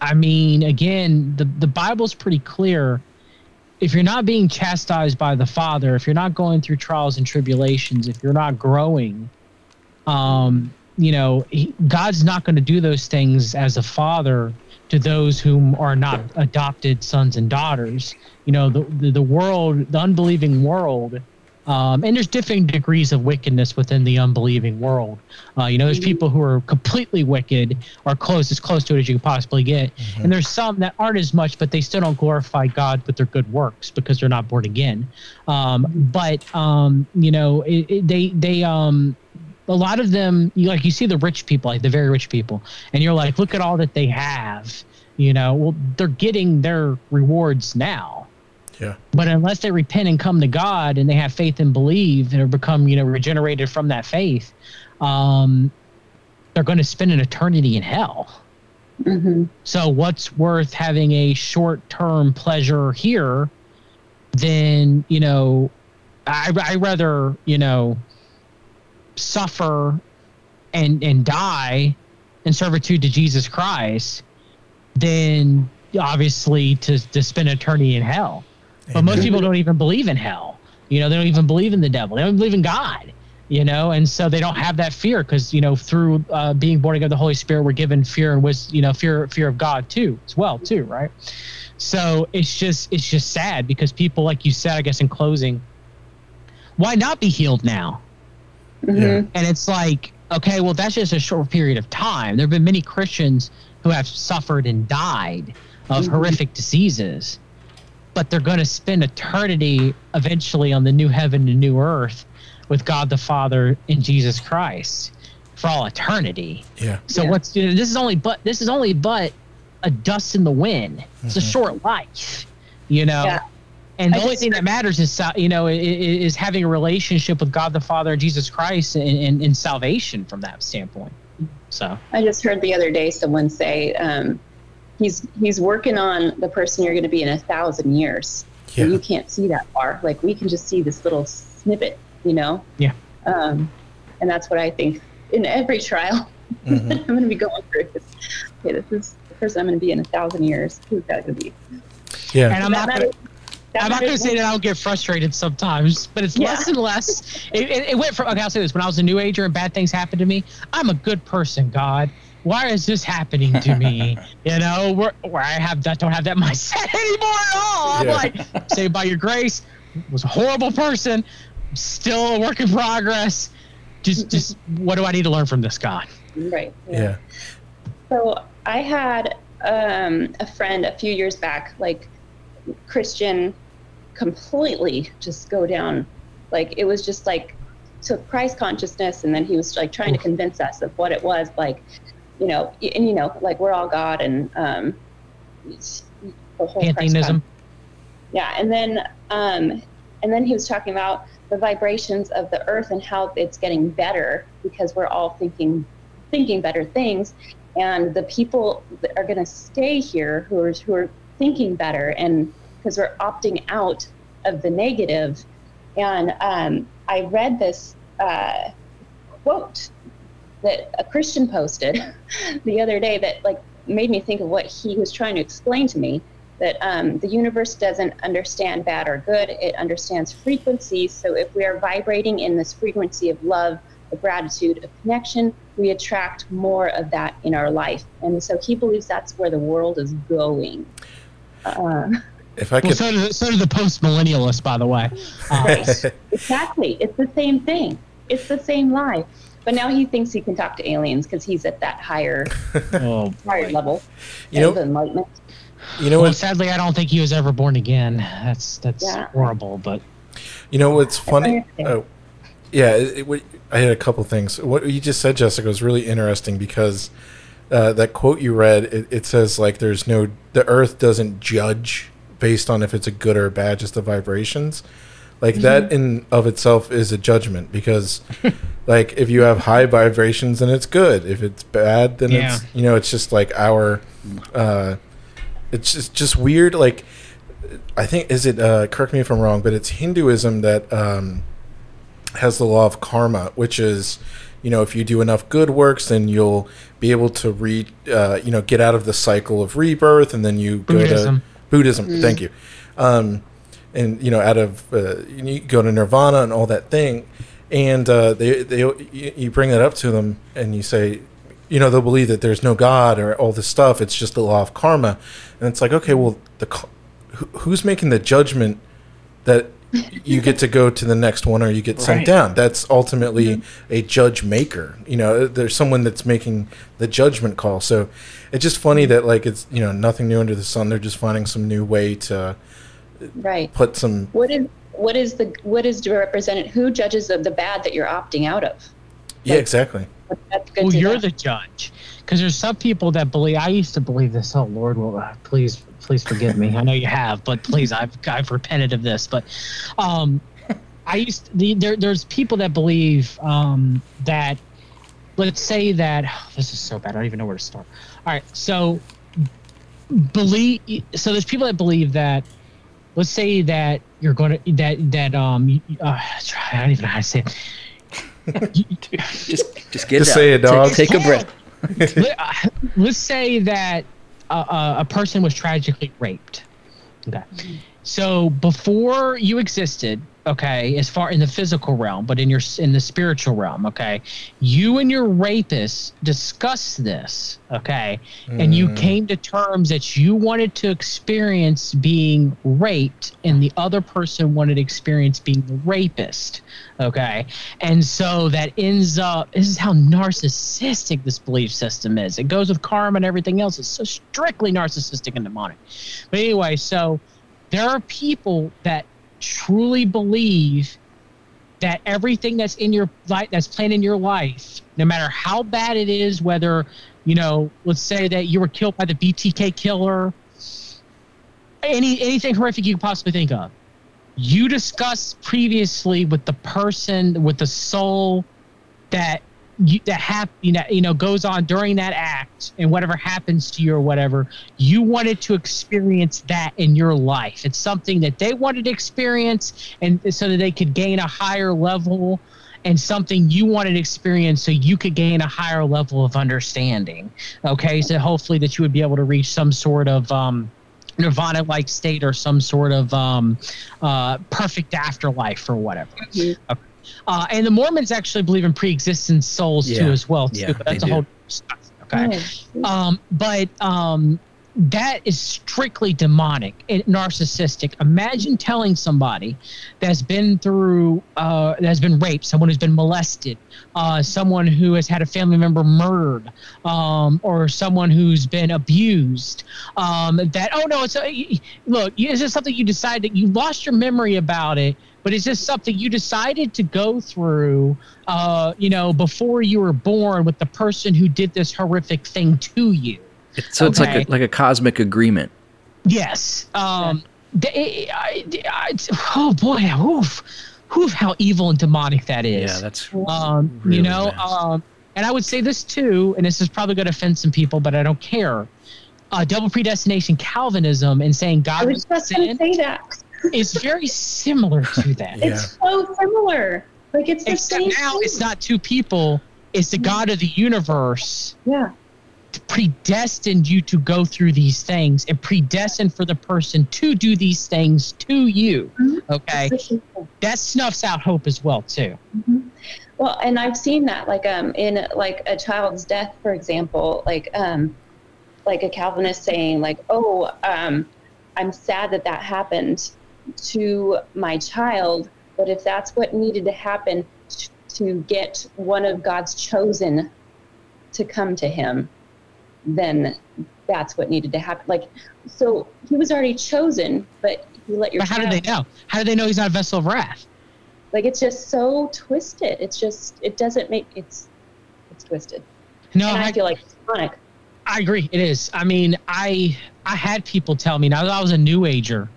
I mean, again, the, the Bible's pretty clear. If you're not being chastised by the Father, if you're not going through trials and tribulations, if you're not growing, um... you know, he, God's not going to do those things as a father to those whom are not adopted sons and daughters. You know, the the, the world, the unbelieving world, Um, and there's differing degrees of wickedness within the unbelieving world. Uh, you know, there's people who are completely wicked or close, as close to it as you can possibly get. Mm-hmm. And there's some that aren't as much, but they still don't glorify God with their good works because they're not born again. Um, but, um, you know, it, it, they, they, um, a lot of them, you, like you see the rich people, like the very rich people, and you're like, look at all that they have. You know, well, they're getting their rewards now. Yeah. But unless they repent and come to God and they have faith and believe and become, you know, regenerated from that faith, um, they're going to spend an eternity in hell. Mm-hmm. So what's worth having a short-term pleasure here than, you know, I, I rather, you know, suffer and, and die in servitude to Jesus Christ than obviously to, to spend eternity in hell. But most people don't even believe in hell. You know, they don't even believe in the devil. They don't believe in God, you know, and so they don't have that fear because, you know, through uh, being born again of the Holy Spirit, we're given fear and was, you know, fear, fear of God too, as well too. Right. So it's just, it's just sad because people, like you said, I guess in closing, why not be healed now? Mm-hmm. And it's like, okay, well, that's just a short period of time. There've been many Christians who have suffered and died of mm-hmm. horrific diseases. But they're going to spend eternity eventually on the new heaven and new earth with God the Father and Jesus Christ for all eternity. Yeah. So yeah. what's you know, this is only but this is only but a dust in the wind. It's mm-hmm. a short life, you know. Yeah. And the I only thing that matters is you know is, is having a relationship with God the Father and Jesus Christ and, and, and salvation from that standpoint. So I just heard the other day someone say. Um, He's he's working on the person you're going to be in a thousand years. Yeah. You can't see that far. Like we can just see this little snippet, you know. Yeah. Um, and that's what I think in every trial mm-hmm. I'm going to be going through. This. Okay, this is the person I'm going to be in a thousand years. Who's that going to be? Yeah. And I'm not. Gonna, I'm not going to say that I don't get frustrated sometimes, but it's yeah. less and less. It, it, it went from. Okay, I'll say this: when I was a New Ager and bad things happened to me, I'm a good person, God. Why is this happening to me? You know, where, where I have that, don't have that mindset anymore at all. I'm yeah. like, saved by your grace, was a horrible person, still a work in progress. Just, just what do I need to learn from this, God? Right. Yeah. yeah. So I had um, a friend a few years back, like Christian, completely just go down. Like it was just like took Christ consciousness, and then he was like trying Oof. to convince us of what it was like. You know, and you know, like we're all God, and um, the whole pantheism. Yeah, and then um, and then he was talking about the vibrations of the earth and how it's getting better because we're all thinking, thinking better things, and the people that are going to stay here who are who are thinking better, and because we're opting out of the negative. And um, I read this uh, quote that a Christian posted the other day that like made me think of what he was trying to explain to me, that um, the universe doesn't understand bad or good. It understands frequencies. So if we are vibrating in this frequency of love, of gratitude, of connection, we attract more of that in our life. And so he believes that's where the world is going. Uh, if I could... well, so do, so do the post-millennialists, by the way. Uh, exactly. It's the same thing. It's the same life. But now he thinks he can talk to aliens because he's at that higher, oh, higher level you know, of enlightenment. You know, well, sadly, I don't think he was ever born again. That's that's yeah. horrible. But you know what's funny? Oh, yeah, it, it, I had a couple things. What you just said, Jessica, was really interesting because uh, that quote you read. It, it says like there's no the Earth doesn't judge based on if it's a good or a bad, just the vibrations. Like mm-hmm. that in of itself is a judgment because like if you have high vibrations then it's good. If it's bad then yeah. it's you know, it's just like our uh it's just just weird. Like I think is it uh correct me if I'm wrong, but it's Hinduism that um has the law of karma, which is, you know, if you do enough good works then you'll be able to re uh you know, get out of the cycle of rebirth, and then you go Buddhism. to Buddhism. Mm-hmm. Thank you. Um And you know, out of uh, you go to Nirvana and all that thing, and uh, they they you bring that up to them, and you say, you know, they'll believe that there's no God or all this stuff. It's just the law of karma, and it's like, okay, well, the who's making the judgment that you get to go to the next one or you get sent right. down. That's ultimately mm-hmm. a judge maker. You know, there's someone that's making the judgment call. So it's just funny that, like, it's, you know, nothing new under the sun. They're just finding some new way to right. put some... What is, what is the what is represented? Who judges of the bad that you're opting out of? Yeah, like, exactly. That's good well, you're know. The judge. Because there's some people that believe... I used to believe this. Oh, Lord, well, uh, please... Please forgive me. I know you have, but please, I've I've repented of this. But um, I used to, the, there. There's people that believe um, that. Let's say that oh, this is so bad. I don't even know where to start. All right, so believe. So there's people that believe that. Let's say that you're going to that that um. Uh, I don't even know how to say it. just just get just it say it, dog. Take, take a breath. Let, uh, let's say that. Uh, a person was tragically raped. Okay. So before you existed, okay, as far in the physical realm, but in your in the spiritual realm, okay, you and your rapist discussed this, okay, mm. and you came to terms that you wanted to experience being raped and the other person wanted to experience being the rapist, okay, and so that ends up, this is how narcissistic this belief system is. It goes with karma and everything else. It's so strictly narcissistic and demonic. But anyway, so there are people that truly believe that everything that's in your life, that's planned in your life, no matter how bad it is, whether, you know, let's say that you were killed by the B T K killer, any anything horrific you could possibly think of, you discussed previously with the person, with the soul that you, that hap- you know, you know goes on during that act, and whatever happens to you or whatever, you wanted to experience that in your life. It's something that they wanted to experience, and so that they could gain a higher level, and something you wanted to experience so you could gain a higher level of understanding. Okay, so hopefully that you would be able to reach some sort of um, nirvana-like state or some sort of um, uh, perfect afterlife or whatever. Mm-hmm. Okay. Uh, and the Mormons actually believe in pre-existent souls yeah. too, as well. Too, yeah, but that's a do. whole stuff. Okay, um, but um, that is strictly demonic and narcissistic. Imagine telling somebody that's been through, uh, that has been raped, someone who's been molested, uh, someone who has had a family member murdered, um, or someone who's been abused. Um, that oh no, it's a, look, it's just something you decide that you lost your memory about it. But it's just something you decided to go through, uh, you know, before you were born with the person who did this horrific thing to you. It's, so okay. it's like a, like a cosmic agreement. Yes. Um, they, I, I, oh, boy. Oof, oof, how evil and demonic that is. Yeah, that's um, really you know, um, and I would say this, too, and this is probably going to offend some people, but I don't care. Uh, double predestination Calvinism and saying God I was just going to say that. It's very similar to that. Yeah. It's so similar. Like it's the Except same now thing. It's not two people. It's the God of the universe. Yeah. Predestined you to go through these things and predestined for the person to do these things to you. Mm-hmm. Okay. That snuffs out hope as well too. Mm-hmm. Well, and I've seen that like um in like a child's death, for example, like um like a Calvinist saying like, oh, um, I'm sad that that happened to my child, but if that's what needed to happen t- to get one of God's chosen to come to him, then that's what needed to happen. Like, so he was already chosen, but he let your. But how do they know? How do they know he's not a vessel of wrath? Like, it's just so twisted. It's just, it doesn't make it's, it's twisted. No, and I, I feel like it's demonic. I agree. It is. I mean, I I had people tell me, now I was a new ager,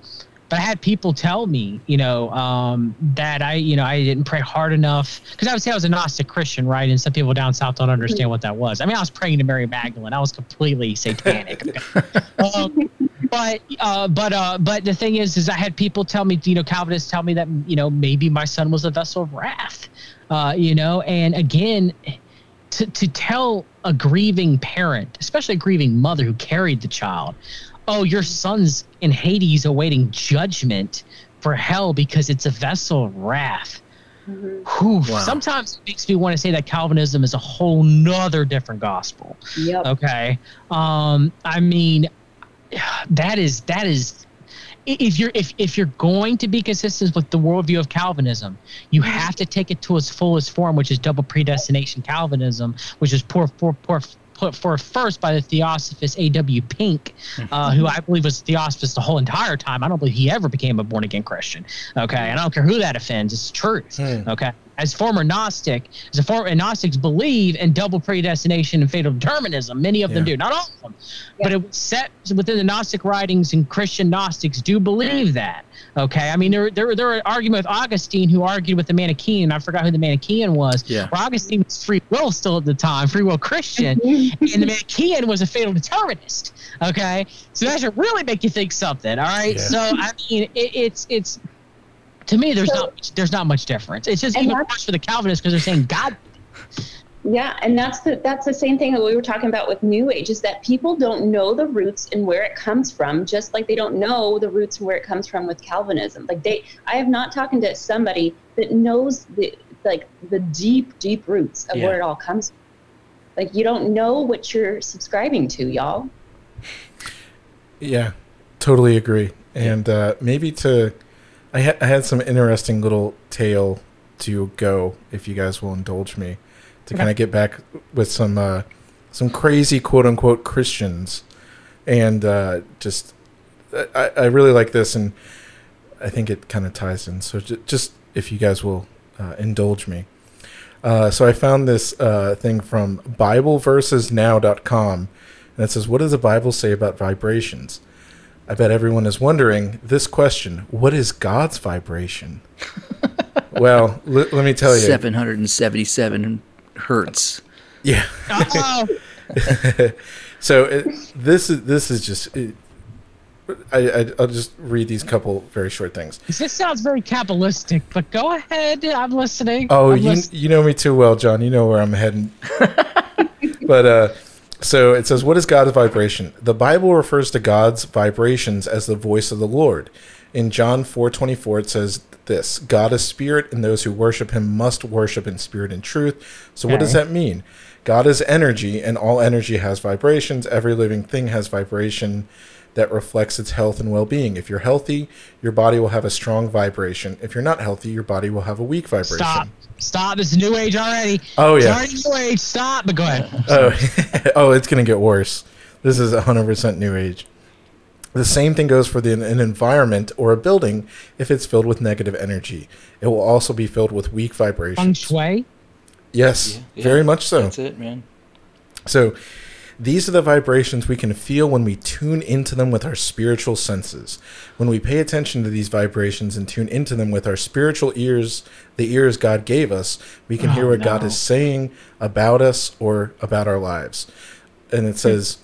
but I had people tell me, you know, um, that I, you know, I didn't pray hard enough because I would say I was a Gnostic Christian, right? And some people down south don't understand what that was. I mean, I was praying to Mary Magdalene. I was completely satanic. um, but uh, but uh, but the thing is, is I had people tell me, you know, Calvinists tell me that, you know, maybe my son was a vessel of wrath, uh, you know, and again. To, to tell a grieving parent, especially a grieving mother who carried the child, oh, your son's in Hades awaiting judgment for hell because it's a vessel of wrath. Mm-hmm. Oof, wow. Sometimes it makes me want to say that Calvinism is a whole nother different gospel. Yep. Okay. Um, I mean, that is that is if you're if, if you're going to be consistent with the worldview of Calvinism, you have to take it to its fullest form, which is double predestination Calvinism, which is poor poor poor. put forth first by the theosophist A W Pink, uh, who I believe was a theosophist the whole entire time. I don't believe he ever became a born-again Christian, okay? And I don't care who that offends. It's the truth, hmm. okay? As former Gnostic, as a former Gnostics believe in double predestination and fatal determinism. Many of yeah. them do, not all of them. Yeah. But it set within the Gnostic writings, and Christian Gnostics do believe that, okay? I mean, there there there were arguments with Augustine, who argued with the Manichaean. I forgot who the Manichaean was. Yeah. Where Augustine was free will still at the time, free will Christian, and the Manichaean was a fatal determinist, okay? So that should really make you think something, all right? Yeah. So, I mean, it, it's it's... To me, there's so, not there's not much difference. It's just even worse for the Calvinists because they're saying God. Yeah, and that's the that's the same thing that we were talking about with New Age, is that people don't know the roots and where it comes from, just like they don't know the roots and where it comes from with Calvinism. Like they, I have not talked to somebody that knows the like the deep deep roots of yeah. where it all comes from. Like you don't know what you're subscribing to, y'all. Yeah, totally agree, and uh, maybe to. I, ha- I had some interesting little tale to go, if you guys will indulge me, to okay. kind of get back with some uh, some crazy quote unquote Christians, and uh, just I, I really like this, and I think it kind of ties in. So j- just if you guys will uh, indulge me, uh, so I found this uh, thing from Bible Verses Now dot com, and it says, "What does the Bible say about vibrations?" I bet everyone is wondering this question: what is God's vibration? Well, l- let me tell you, seven hundred and seventy-seven hertz. Yeah. Oh. So it, this is this is just. It, I, I I'll just read these couple very short things. This sounds very Kabbalistic, but go ahead. I'm listening. Oh, I'm you list- you know me too well, John. You know where I'm heading. But. uh So it says, what is God's vibration? The Bible refers to God's vibrations as the voice of the Lord. In John four twenty-four, it says this: God is spirit, and those who worship him must worship in spirit and truth. So okay. What does that mean? God is energy, and all energy has vibrations. Every living thing has vibration that reflects its health and well-being. If you're healthy, your body will have a strong vibration. If you're not healthy, your body will have a weak vibration. Stop. Stop. This is New Age already. Oh, yeah. It's already New Age. Stop, but go ahead. Oh, oh it's going to get worse. This is one hundred percent New Age. The same thing goes for the, an environment or a building if it's filled with negative energy. It will also be filled with weak vibrations. Feng shui? Yes, yeah, yeah. Very much so. That's it, man. So... these are the vibrations we can feel when we tune into them with our spiritual senses. When we pay attention to these vibrations and tune into them with our spiritual ears, the ears God gave us, we can oh, hear what no. God is saying about us or about our lives. And it says,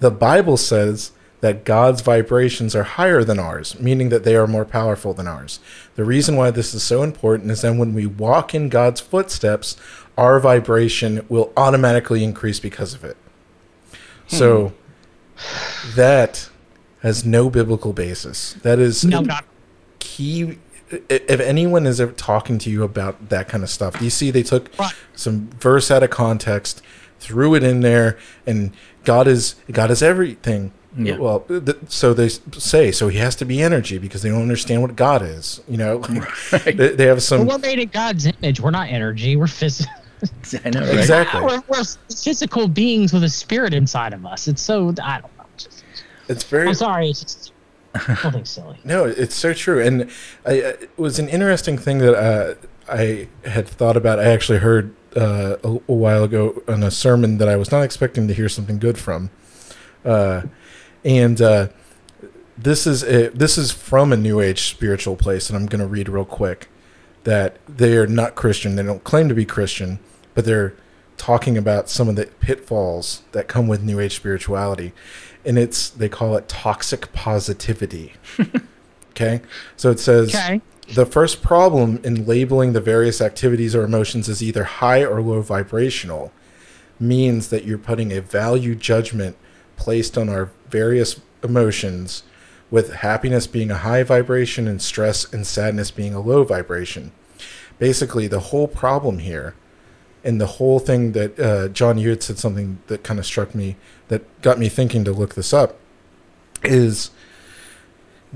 the Bible says that God's vibrations are higher than ours, meaning that they are more powerful than ours. The reason why this is so important is that when we walk in God's footsteps, our vibration will automatically increase because of it. So that has no biblical basis. That is no, key. If anyone is ever talking to you about that kind of stuff, you see they took some verse out of context, threw it in there, and God is God is everything. Yeah. Well, th- so they say. So he has to be energy because they don't understand what God is. You know, right. they, they have some. Well, we're made in God's image. We're not energy. We're physical. I know, right? Exactly. We're, we're physical beings with a spirit inside of us. It's so I don't know. Just, it's very. I'm sorry. It's just something silly. No, it's so true, and I, it was an interesting thing that uh, I had thought about. I actually heard uh, a, a while ago on a sermon that I was not expecting to hear something good from, uh, and uh, this is a, this is from a New Age spiritual place, and I'm going to read real quick that they are not Christian. They don't claim to be Christian. But they're talking about some of the pitfalls that come with New Age spirituality. And it's they call it toxic positivity. Okay? So it says, okay. The first problem in labeling the various activities or emotions as either high or low vibrational means that you're putting a value judgment placed on our various emotions, with happiness being a high vibration and stress and sadness being a low vibration. Basically, the whole problem here, and the whole thing that uh, John, you had said something that kind of struck me, that got me thinking to look this up, is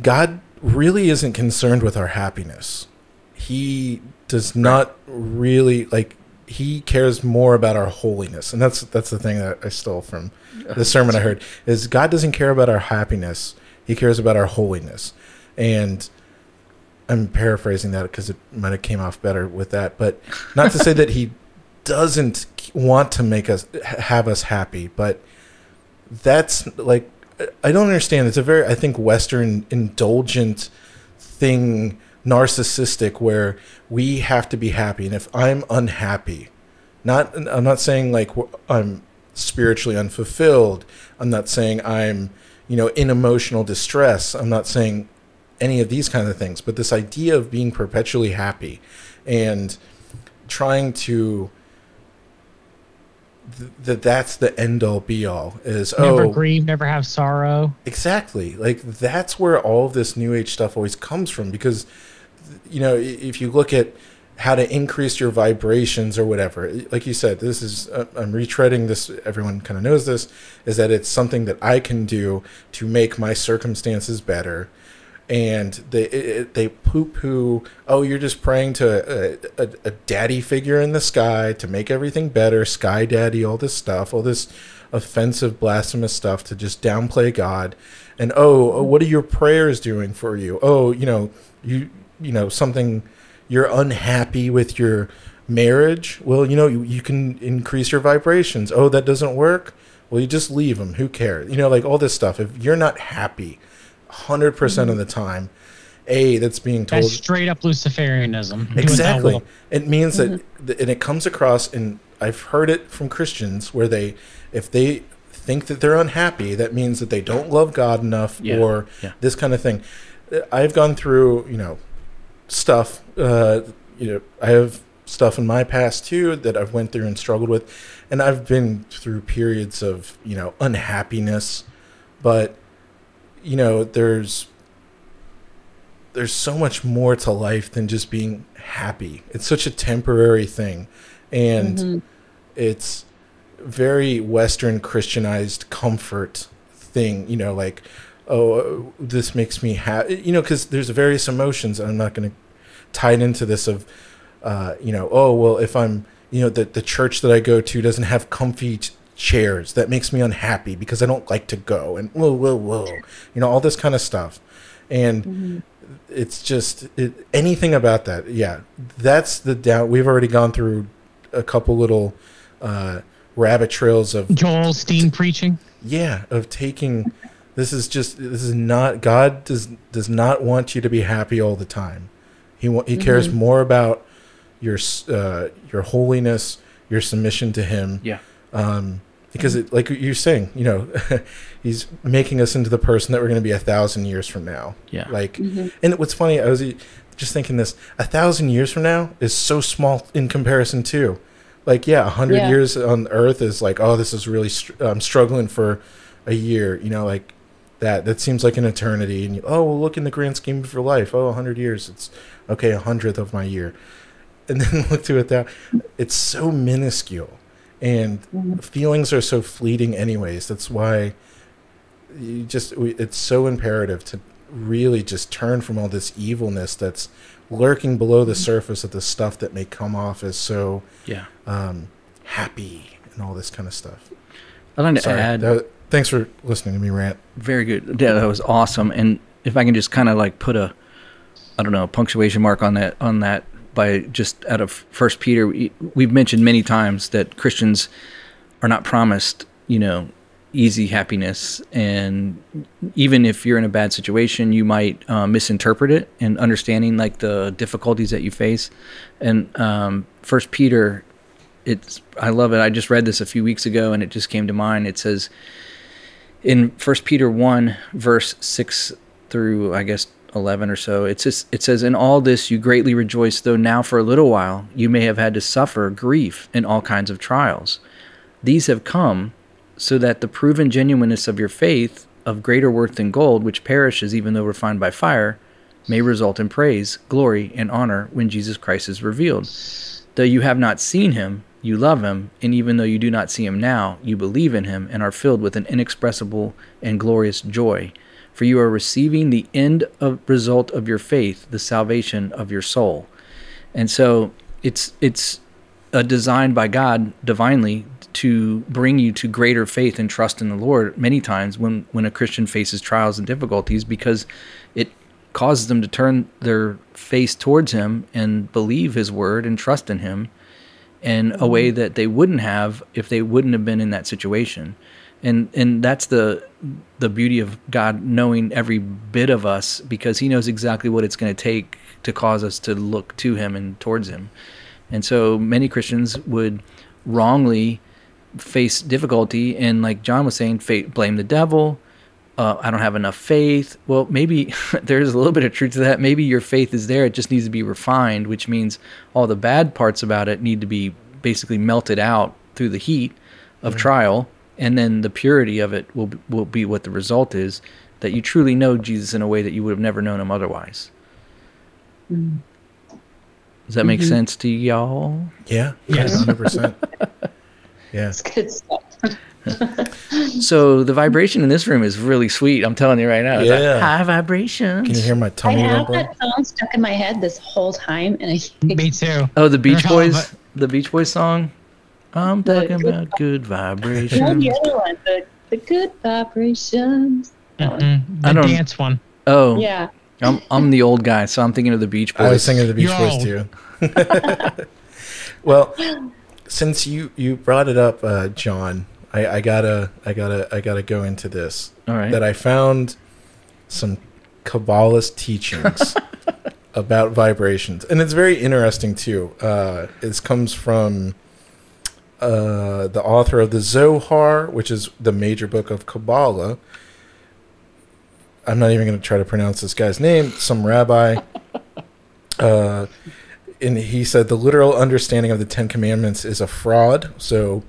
God really isn't concerned with our happiness. He does not really, like, he cares more about our holiness. And that's that's the thing that I stole from the sermon I heard, is God doesn't care about our happiness. He cares about our holiness. And I'm paraphrasing that because it might have came off better with that. But not to say that he doesn't want to make us, have us happy. But that's, like, I don't understand. It's a very, I think, Western indulgent thing, narcissistic, where we have to be happy. And if I'm unhappy, not I'm not saying like I'm spiritually unfulfilled. I'm not saying I'm, you know, in emotional distress. I'm not saying any of these kind of things. But this idea of being perpetually happy and trying to th- that that's the end all be all is never oh, grieve, never have sorrow. Exactly. Like, that's where all of this New Age stuff always comes from, because, you know, if you look at how to increase your vibrations or whatever, like you said, this is, uh, I'm retreading this, everyone kind of knows this, is that it's something that I can do to make my circumstances better. And they it, they poo-poo, oh, you're just praying to a, a, a daddy figure in the sky to make everything better, sky daddy, all this stuff, all this offensive, blasphemous stuff to just downplay God. And, oh, what are your prayers doing for you? Oh, you know, you you know, something, you're unhappy with your marriage? Well, you know, you, you can increase your vibrations. Oh, that doesn't work? Well, you just leave them. Who cares? You know, like, all this stuff. If you're not happy one hundred percent of the time, A, that's being told. That's straight up Luciferianism. Exactly. It means that, and it comes across, and I've heard it from Christians, where they, if they think that they're unhappy, that means that they don't love God enough, yeah. or yeah. this kind of thing. I've gone through, you know, stuff, uh, you know, I have stuff in my past too that I've went through and struggled with. And I've been through periods of, you know, unhappiness, but you know, there's there's so much more to life than just being happy. It's such a temporary thing. And mm-hmm. it's very Western Christianized comfort thing, you know, like, oh, this makes me happy, you know, because there's various emotions. I'm not going to tie it into this of, uh, you know, oh, well, if I'm, you know, the, the church that I go to doesn't have comfy t- chairs, that makes me unhappy because I don't like to go, and whoa, whoa, whoa, you know, all this kind of stuff. And mm-hmm. it's just it, anything about that. Yeah, that's the down. We've already gone through a couple little uh, rabbit trails of Joel Stein t- preaching. Yeah, of taking, this is just, this is not, God does does not want you to be happy all the time. He wa- he cares mm-hmm. more about your uh, your holiness, your submission to Him. Yeah. Um, because it, like you're saying, you know, he's making us into the person that we're going to be a thousand years from now. Yeah. Like, mm-hmm. and what's funny, I was just thinking this, a thousand years from now is so small in comparison to, like, yeah, a hundred yeah. years on earth is like, oh, this is really, str- I'm struggling for a year, you know, like that, that seems like an eternity. And you, oh, well, look in the grand scheme of your life. Oh, a hundred years. It's okay. A hundredth of my year. And then look to it that it's so minuscule. And feelings are so fleeting anyways. That's why you just it's so imperative to really just turn from all this evilness that's lurking below the surface of the stuff that may come off as so yeah. um, happy and all this kind of stuff. I'd like to add, that was, thanks for listening to me rant. Very good. Yeah, that was awesome. And if I can just kind of like put a, I don't know, a punctuation mark on that on that. By just out of First Peter, we, we've mentioned many times that Christians are not promised, you know, easy happiness. And even if you're in a bad situation, you might uh, misinterpret it and understanding like the difficulties that you face. And um, First Peter, it's I love it. I just read this a few weeks ago and it just came to mind. It says in First Peter one, verse six through, I guess, eleven or so, it says, it says, in all this you greatly rejoice, though now for a little while you may have had to suffer grief in all kinds of trials. These have come so that the proven genuineness of your faith, of greater worth than gold, which perishes even though refined by fire, may result in praise, glory, and honor when Jesus Christ is revealed. Though you have not seen him, you love him, and even though you do not see him now, you believe in him and are filled with an inexpressible and glorious joy. for you are receiving the end of result of your faith, the salvation of your soul. And so it's it's a design by God divinely to bring you to greater faith and trust in the Lord many times when, when a Christian faces trials and difficulties, because it causes them to turn their face towards him and believe his word and trust in him in a way that they wouldn't have if they wouldn't have been in that situation. And and that's the the beauty of God knowing every bit of us, because he knows exactly what it's going to take to cause us to look to him and towards him. And so many Christians would wrongly face difficulty and, like John was saying, fate, blame the devil. Uh, I don't have enough faith. Well, maybe there's a little bit of truth to that. Maybe your faith is there. It just needs to be refined, which means all the bad parts about it need to be basically melted out through the heat of mm-hmm. trial, and then the purity of it will will be what the result is, that you truly know Jesus in a way that you would have never known him otherwise. Mm-hmm. Does that make mm-hmm. sense to y'all? Yeah, yes, one hundred percent. Yeah. It's good stuff. So the vibration in this room is really sweet. I'm telling you right now. It's yeah. like high vibrations. Can you hear my tummy? I have that song stuck in my head this whole time, and I me too. Oh, the Beach Boys, the Beach Boys song. I'm talking good about good vibrations. No, the other one, the, the good vibrations. Mm-hmm. The I don't, dance one. Oh, yeah. I'm I'm the old guy, so I'm thinking of the Beach Boys. I was thinking of the Beach You're Boys old. Too. Well, since you, you brought it up, uh, John. I, I gotta, I gotta, I gotta go into this. All right. That I found some Kabbalist teachings about vibrations, and it's very interesting too. Uh, it comes from uh, the author of the Zohar, which is the major book of Kabbalah. I'm not even going to try to pronounce this guy's name. Some rabbi. Uh, and he said the literal understanding of the Ten Commandments is a fraud. So.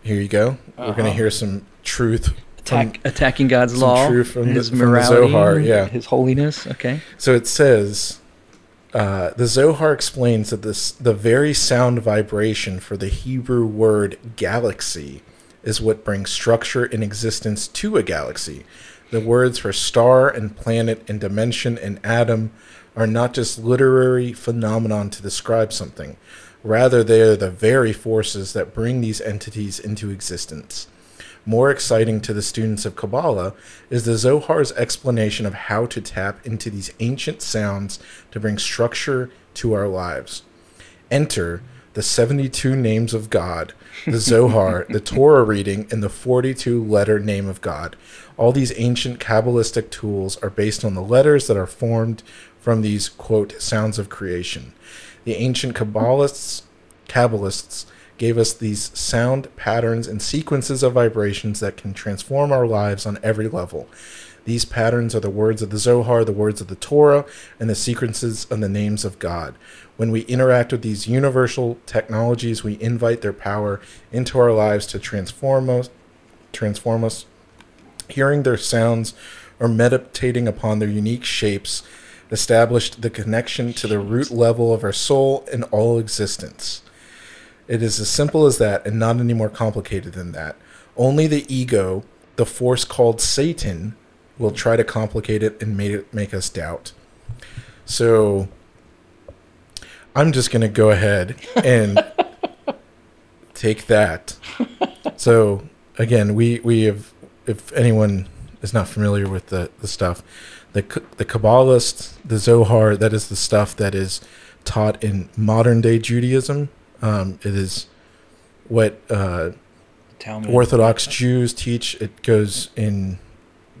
Here you go. Uh-huh. We're going to hear some truth. Attack, from, attacking God's some law. Truth from his the, morality. From the Zohar, yeah. His holiness. Okay. So it says, uh, the Zohar explains that this the very sound vibration for the Hebrew word galaxy is what brings structure and existence to a galaxy. The words for star and planet and dimension and atom are not just literary phenomenon to describe something. Rather, they are the very forces that bring these entities into existence. More exciting to the students of Kabbalah is the Zohar's explanation of how to tap into these ancient sounds to bring structure to our lives. Enter the seventy-two names of God, the Zohar, the Torah reading, and the forty-two letter name of God. All these ancient Kabbalistic tools are based on the letters that are formed from these, quote, sounds of creation. The ancient Kabbalists, Kabbalists gave us these sound patterns and sequences of vibrations that can transform our lives on every level. These patterns are the words of the Zohar, the words of the Torah, and the sequences of the names of God. When we interact with these universal technologies, we invite their power into our lives to transform us. Transform us. Hearing their sounds or meditating upon their unique shapes established the connection to the root level of our soul and all existence. It is as simple as that, and not any more complicated than that. Only the ego, the force called Satan, will try to complicate it and make it make us doubt. So I'm just going to go ahead and take that. So again, we, we have, if anyone is not familiar with the, the stuff, The the Kabbalists, the Zohar, that is the stuff that is taught in modern-day Judaism. Um, it is what uh, Orthodox Jews teach. It goes in...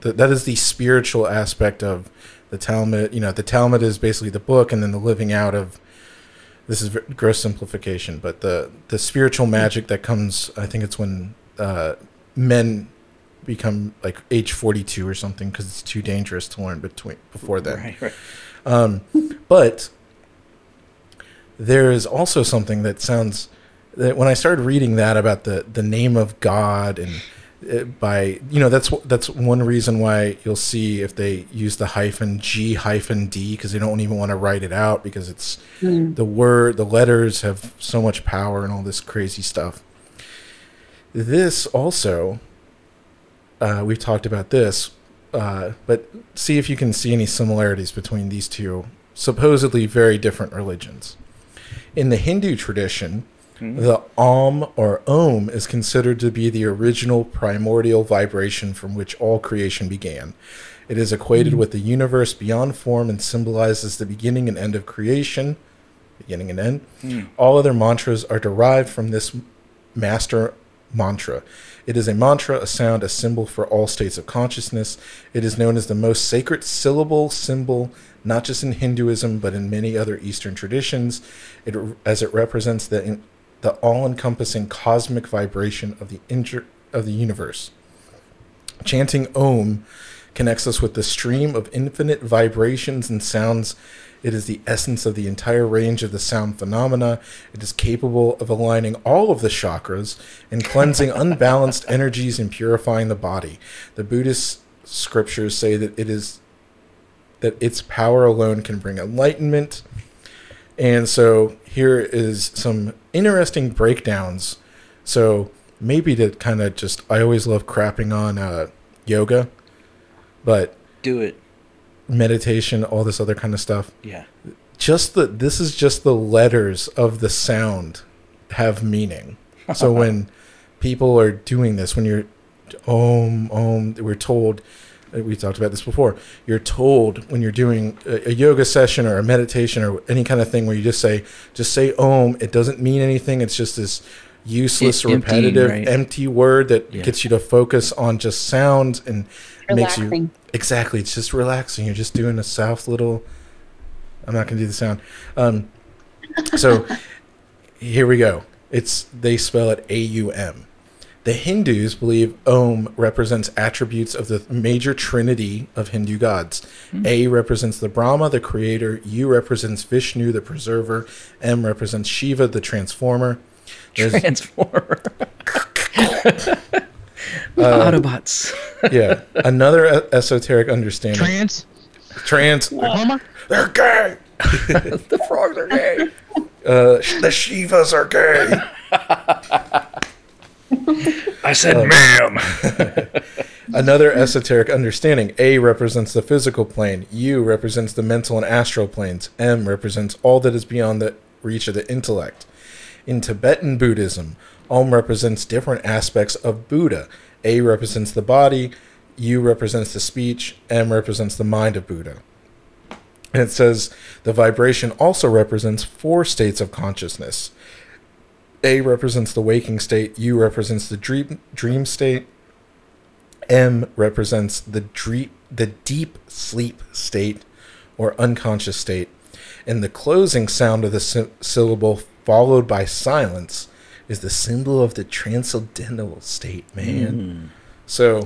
The, that is the spiritual aspect of the Talmud. You know, the Talmud is basically the book, and then the living out of... This is gross simplification, but the, the spiritual magic that comes... I think it's when uh, men... become like age forty-two or something, because it's too dangerous to learn between before then. Right, right. Um, but there is also something that sounds that when I started reading that about the, the name of God and uh, by, you know, that's, that's one reason why you'll see if they use the hyphen G hyphen D, because they don't even want to write it out, because it's mm. the word, the letters have so much power and all this crazy stuff. This also, Uh, we've talked about this uh, but see if you can see any similarities between these two supposedly very different religions. In the Hindu tradition, mm-hmm. the Om or Om is considered to be the original primordial vibration from which all creation began. It is equated mm-hmm. with the universe beyond form and symbolizes the beginning and end of creation. Beginning and end. Mm. All other mantras are derived from this master mantra. It is a mantra, a sound, a symbol for all states of consciousness. It is known as the most sacred syllable symbol, not just in Hinduism, but in many other Eastern traditions, it, as it represents the the all-encompassing cosmic vibration of the inter, of the universe. Chanting Om connects us with the stream of infinite vibrations and sounds. It is the essence of the entire range of the sound phenomena. It is capable of aligning all of the chakras and cleansing unbalanced energies and purifying the body. The Buddhist scriptures say that it is that its power alone can bring enlightenment. And so here is some interesting breakdowns. So maybe to kind of just, I always love crapping on uh, yoga, but do it. Meditation, all this other kind of stuff. Yeah. Just the this is just the letters of the sound have meaning. So when people are doing this, when you're Om, Om, we're told, we talked about this before, you're told when you're doing a, a yoga session or a meditation or any kind of thing where you just say, just say Om, it doesn't mean anything. It's just this useless, it, repetitive, empty, right? empty word that yeah. gets you to focus on just sounds and relaxing. Makes you... Exactly. It's just relaxing. You're just doing a soft little... I'm not going to do the sound. Um, so here we go. It's they spell it A U M. The Hindus believe Om represents attributes of the major trinity of Hindu gods. Mm-hmm. A represents the Brahma, the creator. U represents Vishnu, the preserver. M represents Shiva, the transformer. There's Transformer. uh, Autobots. yeah. Another esoteric understanding. Trans. Trans. They're, they're gay. The frogs are gay. Uh, the Shivas are gay. I said, uh, ma'am. Another esoteric understanding. A represents the physical plane. U represents the mental and astral planes. M represents all that is beyond the reach of the intellect. In Tibetan Buddhism, Om represents different aspects of Buddha. A represents the body, U represents the speech, M represents the mind of Buddha. And it says the vibration also represents four states of consciousness. A represents the waking state, U represents the dream, dream state, M represents the, dream, the deep sleep state or unconscious state, and the closing sound of the sy- syllable followed by silence is the symbol of the transcendental state, man. Mm. So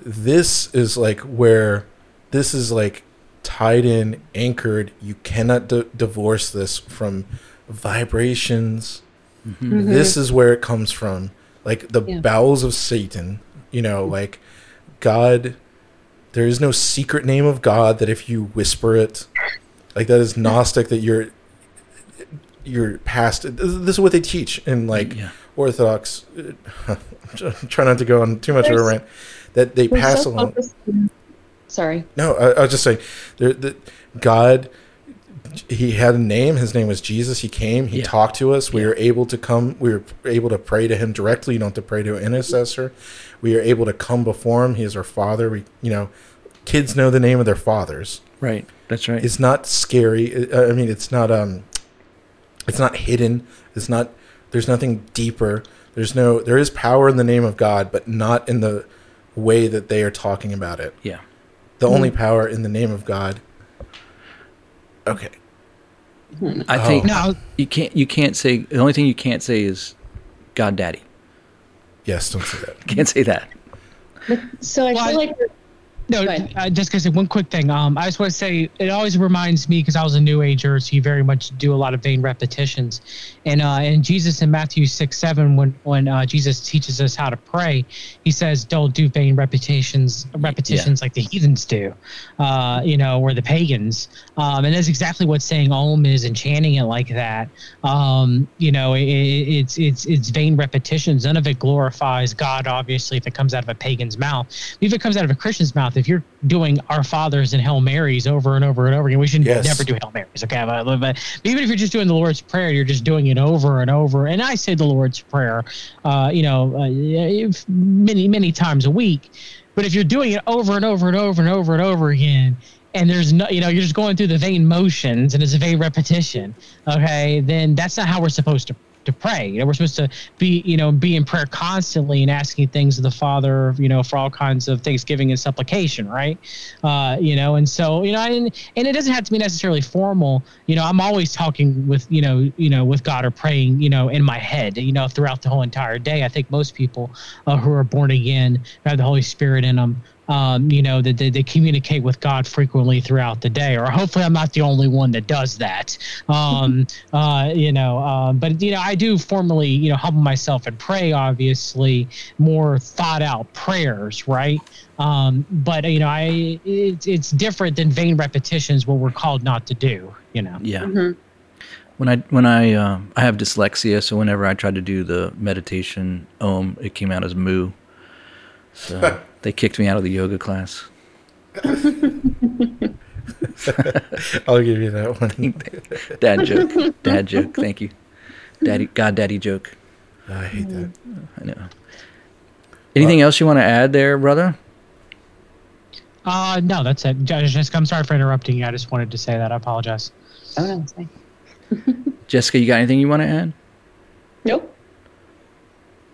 this is like where this is like tied in, anchored. You cannot d- divorce this from vibrations. Mm-hmm. Mm-hmm. This is where it comes from, like the yeah. bowels of Satan, you know, mm-hmm. like God. There is no secret name of God that if you whisper it, like that is Gnostic, that you're your past. This is what they teach in like yeah. Orthodox. Try not to go on too much There's, of a rant. That they pass so along. On, sorry. No, I, I was just saying. That God, he had a name. His name was Jesus. He came. He yeah. talked to us. We yeah. were able to come. We were able to pray to him directly. You don't have to pray to an intercessor. We are able to come before him. He is our Father. We, you know, kids know the name of their fathers. Right. That's right. It's not scary. I mean, it's not. Um. It's not hidden. It's not. There's nothing deeper. There's no. There is power in the name of God, but not in the way that they are talking about it. Yeah. The mm-hmm. only power in the name of God. Okay. I oh. think no. You can't. You can't say. The only thing you can't say is God, Daddy. Yes, don't say that. Can't say that. So I well, feel I, like No, uh, Jessica said one quick thing. Um, I just want to say it always reminds me, because I was a New Ager, so you very much do a lot of vain repetitions. And uh, and Jesus in Matthew six seven, when when uh, Jesus teaches us how to pray, he says, "Don't do vain repetitions, repetitions yeah. like the heathens do, uh, you know, or the pagans." Um, and that's exactly what saying Om is and chanting it like that. Um, you know, it, it's it's it's vain repetitions. None of it glorifies God, obviously, if it comes out of a pagan's mouth. If it comes out of a Christian's mouth, if you're doing Our Fathers and Hail Marys over and over and over again, we should yes. never do Hail Marys, okay? But even if you're just doing the Lord's Prayer, you're just doing it over and over. And I say the Lord's Prayer, uh, you know, uh, many, many times a week. But if you're doing it over and over and over and over and over again, and there's no, you know, you're just going through the vain motions and it's a vain repetition, okay, then that's not how we're supposed to to pray. You know, we're supposed to be, you know, be in prayer constantly and asking things of the Father, you know, for all kinds of thanksgiving and supplication, right? Uh, you know, and so, you know, and, and it doesn't have to be necessarily formal. You know, I'm always talking with, you know, you know, with God or praying, you know, in my head, you know, throughout the whole entire day. I think most people uh, who are born again, who have the Holy Spirit in them, Um, you know, that they, they communicate with God frequently throughout the day, or hopefully I'm not the only one that does that. Um, uh, you know, um, but, you know, I do formally, you know, humble myself and pray, obviously, more thought out prayers, right? Um, but, you know, I it, it's different than vain repetitions, what we're called not to do, you know? Yeah. Mm-hmm. When I when I uh, I have dyslexia, so whenever I tried to do the meditation Om, it came out as moo. So they kicked me out of the yoga class. I'll give you that one. Dad joke. Dad joke. Thank you. Daddy, God, daddy joke. I hate that. I know. Anything well, else you want to add there, brother? Uh, no, that's it. Jessica, I'm sorry for interrupting you. I just wanted to say that. I apologize. Oh, no, it's fine. Jessica, you got anything you want to add? Nope.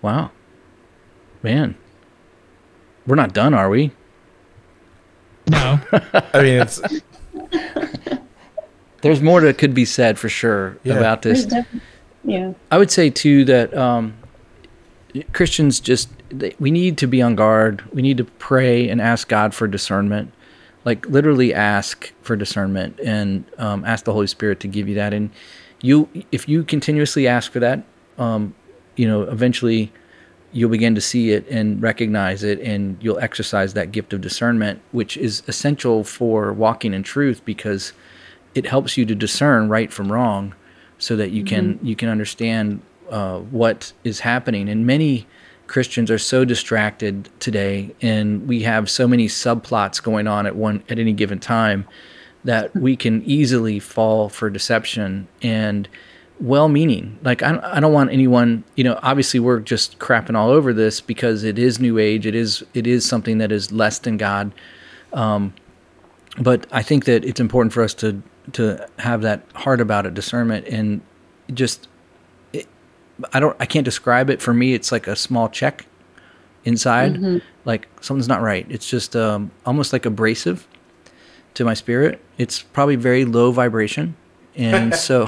Wow. Man. We're not done, are we? No. I mean, it's... There's more that could be said for sure yeah. about this. Yeah. I would say, too, that um, Christians just... They, we need to be on guard. We need to pray and ask God for discernment. Like, literally ask for discernment and um, ask the Holy Spirit to give you that. And you, if you continuously ask for that, um, you know, eventually... you'll begin to see it and recognize it, and you'll exercise that gift of discernment, which is essential for walking in truth, because it helps you to discern right from wrong so that you can mm-hmm. you can understand uh, what is happening. And many Christians are so distracted today, and we have so many subplots going on at one at any given time that we can easily fall for deception and well-meaning. Like, I, I don't want anyone, you know, obviously we're just crapping all over this because it is New Age. It is, it is something that is less than God. Um, but I think that it's important for us to, to have that heart about it, discernment, and just, it, I don't, I can't describe it. For me, it's like a small check inside, mm-hmm. like something's not right. It's just um, almost like abrasive to my spirit. It's probably very low vibration. And so...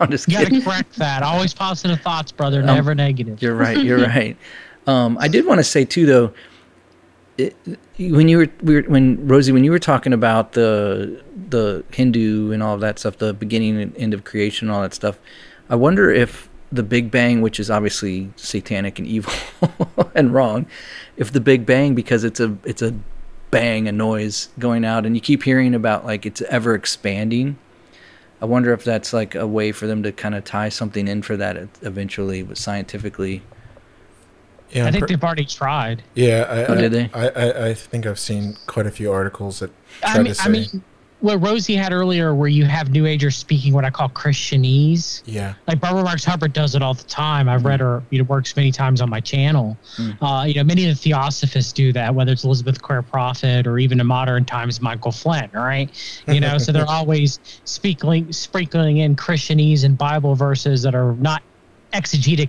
I'm just kidding. You gotta correct that. Always positive thoughts, brother. Never um, negative. You're right. You're right. Um, I did want to say too, though, it, when you were, we were, when Rosie, when you were talking about the the Hindu and all of that stuff, the beginning and end of creation, and all that stuff, I wonder if the Big Bang, which is obviously satanic and evil and wrong, if the Big Bang, because it's a it's a bang, a noise going out, and you keep hearing about like it's ever expanding. I wonder if that's like a way for them to kind of tie something in for that eventually, but scientifically. Yeah, I think per- they've already tried. Yeah, I, oh, I, did they? I, I, I think I've seen quite a few articles that try I mean, to say. I mean, what Rosie had earlier, where you have New Agers speaking what I call Christianese. Yeah. Like Barbara Marx Hubbard does it all the time. I've mm. read her, you know, works many times on my channel. Mm. Uh, you know, many of the theosophists do that, whether it's Elizabeth Clare Prophet or even in modern times, Michael Flynn, right? You know, so they're always speaking, sprinkling in Christianese and Bible verses that are not exegetic.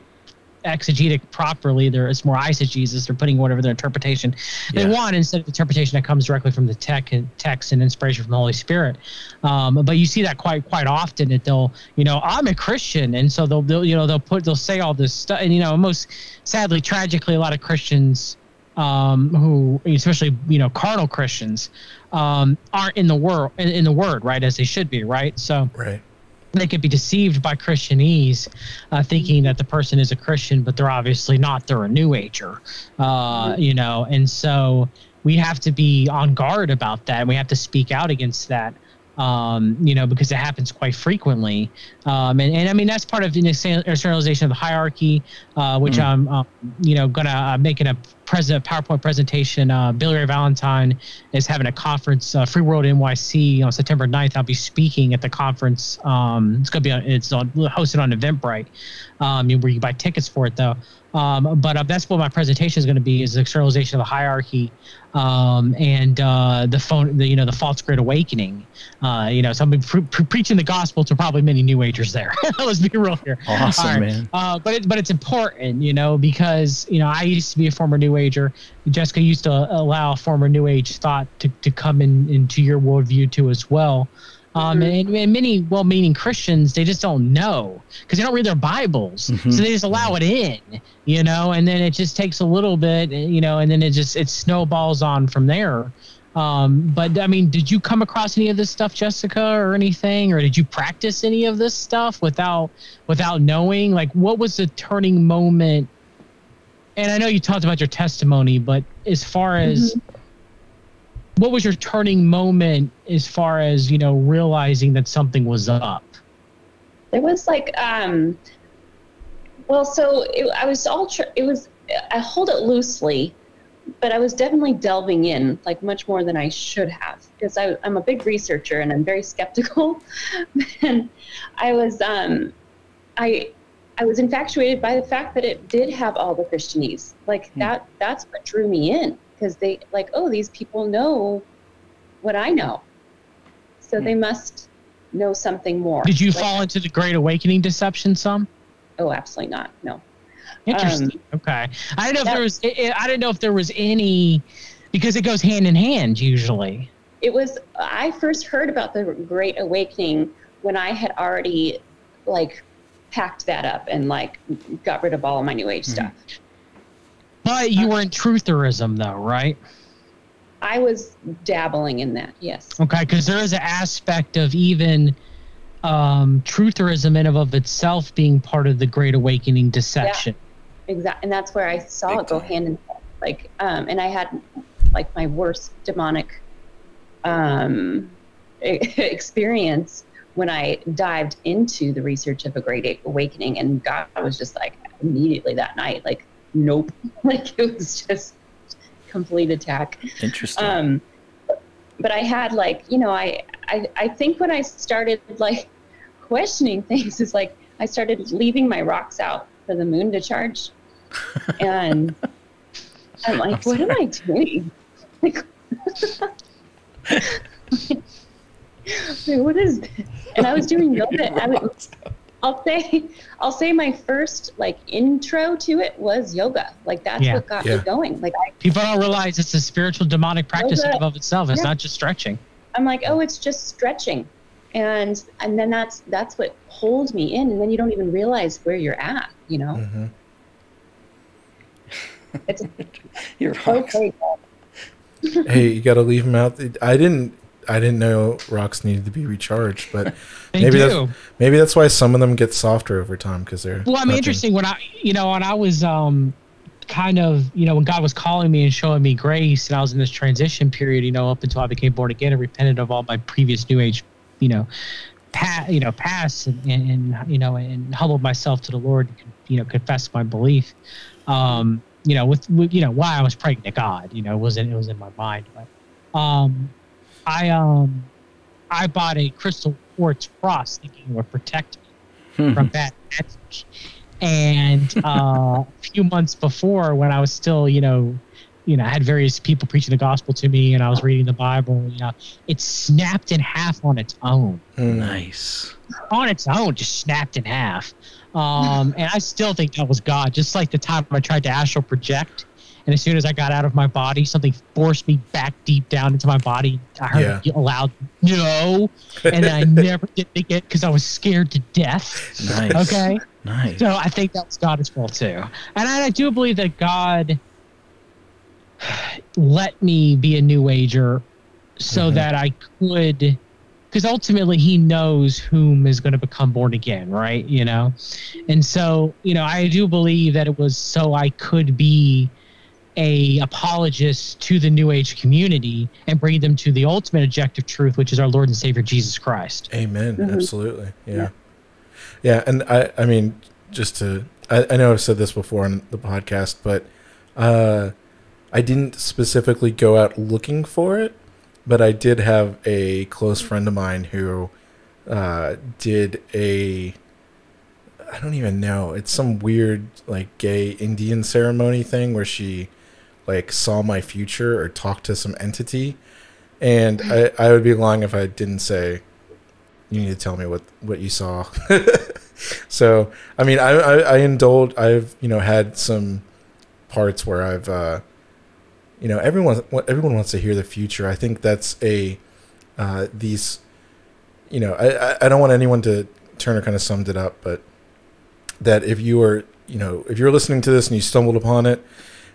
exegetic properly. There is more eisegesis. They're putting whatever their interpretation they yeah. want instead of interpretation that comes directly from the tech and text and inspiration from the Holy Spirit. Um, but you see that quite quite often, that they'll, you know, I'm a Christian, and so they'll, they'll you know they'll put they'll say all this stuff, and you know, most sadly, tragically, a lot of Christians um, who, especially, you know, carnal Christians, um, aren't in the world in, in the word, right, as they should be, right? So right. They could be deceived by Christianese, uh, thinking that the person is a Christian, but they're obviously not. They're a New Ager, uh, you know, and so we have to be on guard about that, and we have to speak out against that. Um, you know, because it happens quite frequently. Um, and, and I mean, that's part of the externalization of the hierarchy, uh, which mm. I'm, uh, you know, going to uh, make in a present PowerPoint presentation. Uh, Billy Ray Valentine is having a conference, uh, Free World N Y C, on September ninth. I'll be speaking at the conference. Um, it's going to be, on, it's on, hosted on Eventbrite, um, where you buy tickets for it, though. Um, but uh, that's what my presentation is going to be, is the externalization of the hierarchy, um, and uh, the phone, the, you know, the false great awakening. Uh, you know, so I've been pre- pre- preaching the gospel to probably many New Agers there. Let's be real here. Awesome, right. man. Uh, but it, but it's important, you know, because, you know, I used to be a former New Ager. Jessica used to allow former New Age thought to, to come in into your worldview too as well. Um, and, and many well-meaning Christians, they just don't know because they don't read their Bibles, mm-hmm. so they just allow it in, you know. And then it just takes a little bit, you know, and then it just it snowballs on from there. Um, but I mean, did you come across any of this stuff, Jessica, or anything, or did you practice any of this stuff without without knowing? Like, what was the turning moment? And I know you talked about your testimony, but as far as mm-hmm. what was your turning moment as far as, you know, realizing that something was up? There was like, um, well, so it, I was all, tr- it was, I hold it loosely, but I was definitely delving in like much more than I should have, because I, I'm a big researcher and I'm very skeptical. And I was, um, I, I was infatuated by the fact that it did have all the Christianese. Like hmm. that, that's what drew me in. Because they like, oh, these people know what I know, so mm. they must know something more. Did you like, fall into the Great Awakening deception some? Oh, absolutely not. No. Interesting. Um, okay, I don't know if there was. It, I don't know if there was any, because it goes hand in hand usually. It was. I first heard about the Great Awakening when I had already like packed that up and like got rid of all of my New Age mm. stuff. But you were in trutherism, though, right? I was dabbling in that, yes. Okay, because there is an aspect of even um, trutherism in and of itself being part of the Great Awakening deception. Yeah, exactly, and that's where I saw Big it go time. hand in hand. Like, um, and I had like my worst demonic um, experience when I dived into the research of a Great Awakening, and God was just like immediately that night, like. Nope. Like it was just complete attack. Interesting. Um, but I had like, you know, I, I, I think when I started like questioning things is like, I started leaving my rocks out for the moon to charge. And I'm like, I'm what am I doing? Like, like, what is this? And I was doing yoga. I was, I'll say, I'll say my first like intro to it was yoga. Like that's yeah. what got yeah. me going. Like I, people don't realize it's a spiritual demonic practice yoga, in and of itself. It's yeah. not just stretching. I'm like, oh, it's just stretching, and and then that's that's what pulled me in, and then you don't even realize where you're at. You know, mm-hmm. it's you're okay. Hey, you got to leave them out. I didn't. I didn't know rocks needed to be recharged, but maybe do. that's maybe that's why some of them get softer over time because they're. Well, I mean, nothing. Interesting when I, you know, when I was um, kind of, you know, when God was calling me and showing me grace, and I was in this transition period, you know, up until I became born again and repented of all my previous New Age, you know, past, you know, past, and, and, and you know, and humbled myself to the Lord, and, you know, confessed my belief, um, you know, with, with you know why I was praying to God, you know, it wasn't it was in my mind, but. Um, I um, I bought a crystal quartz cross thinking it would protect me from bad magic. And uh, a few months before, when I was still, you know, you know, I had various people preaching the gospel to me, and I was reading the Bible. You know, it snapped in half on its own. Nice. On its own, just snapped in half. Um, and I still think that was God. Just like the time I tried to astral project. And as soon as I got out of my body, something forced me back deep down into my body. I heard yeah. a loud no, and I never did think it because I was scared to death. Nice. Okay? Nice. So I think that was God as well, too. And I, I do believe that God let me be a New Ager so mm-hmm. that I could, because ultimately he knows whom is going to become born again, right? You know? And so, you know, I do believe that it was so I could be a apologist to the New Age community and bring them to the ultimate objective truth, which is our Lord and Savior, Jesus Christ. Amen. Mm-hmm. Absolutely. Yeah. yeah. Yeah. And I, I mean, just to, I, I know I've said this before on the podcast, but uh, I didn't specifically go out looking for it, but I did have a close friend of mine who uh, did a, I don't even know. It's some weird like gay Indian ceremony thing where she like saw my future or talked to some entity. And I, I would be lying if I didn't say, you need to tell me what, what you saw. So, I mean, I, I, I indulge, I've, you know, had some parts where I've, uh, you know, everyone, everyone wants to hear the future. I think that's a, uh, these, you know, I, I don't want anyone to, Turner kind of summed it up, but that if you are, you know, if you're listening to this and you stumbled upon it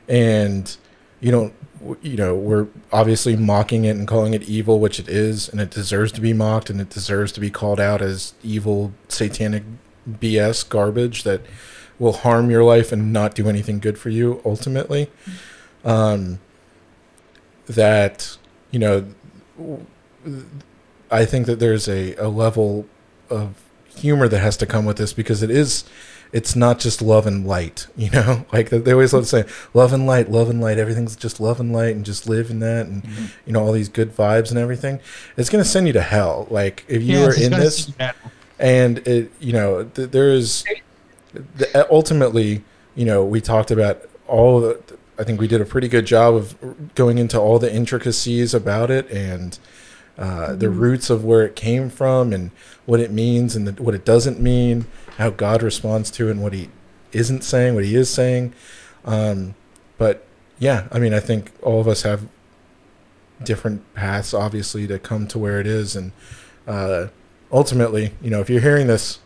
and you don't, you know, we're obviously mocking it and calling it evil, which it is, and it deserves to be mocked and it deserves to be called out as evil, satanic B S garbage that will harm your life and not do anything good for you ultimately. Um, that, you know, I think that there's a, a level of humor that has to come with this because it is, it's not just love and light, you know, like they always love to say love and light, love and light. Everything's just love and light and just live in that. And, mm-hmm. you know, all these good vibes and everything, it's going to send you to hell. Like if you yeah, are in this and it, you know, th- there is the, ultimately, you know, we talked about all the, I think we did a pretty good job of going into all the intricacies about it and, Uh, the roots of where it came from and what it means and the, what it doesn't mean, how God responds to it and what he isn't saying, what he is saying. Um, but yeah, I mean, I think all of us have different paths, obviously, to come to where it is. And uh, ultimately, you know, if you're hearing this,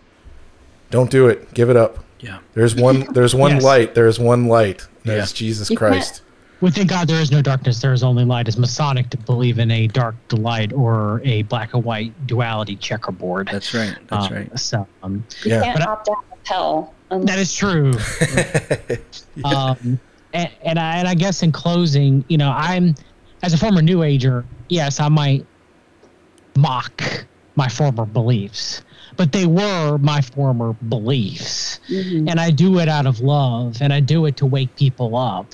don't do it. Give it up. Yeah. There's one. There's one yes. light. There is one light. That's yeah. Jesus Christ. Within God, there is no darkness. There is only light. It's Masonic to believe in a dark light or a black and white duality checkerboard. That's right. That's um, right. So, um, you yeah. can't but opt out of hell. Um, that is true. yeah. um, and, and, I, and I guess in closing, you know, I'm, as a former New Ager, yes, I might mock my former beliefs, but they were my former beliefs. Mm-hmm. And I do it out of love, and I do it to wake people up.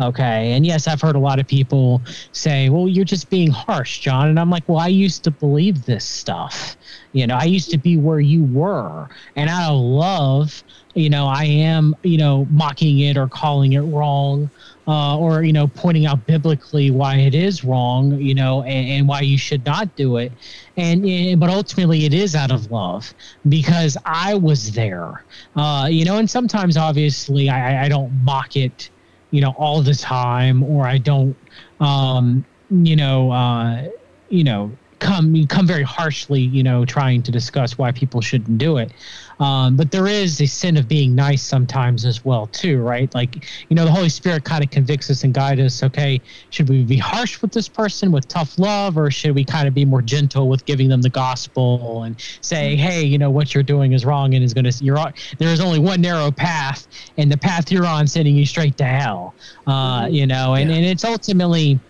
Okay. And yes, I've heard a lot of people say, well, you're just being harsh, John. And I'm like, well, I used to believe this stuff. You know, I used to be where you were. And out of love, you know, I am, you know, mocking it or calling it wrong uh, or, you know, pointing out biblically why it is wrong, you know, and, and why you should not do it. And, and but ultimately it is out of love because I was there, uh, you know, and sometimes obviously I, I don't mock it, you know, all the time, or I don't, um, you know, uh, you know, come come very harshly, you know, trying to discuss why people shouldn't do it. Um, but there is a sin of being nice sometimes as well, too, right? Like, you know, the Holy Spirit kind of convicts us and guides us. Okay, should we be harsh with this person with tough love, or should we kind of be more gentle with giving them the gospel and saying, hey, you know, what you're doing is wrong and is going to, you're on, there's only one narrow path, and the path you're on sending you straight to hell, uh, you know, and, yeah. and it's ultimately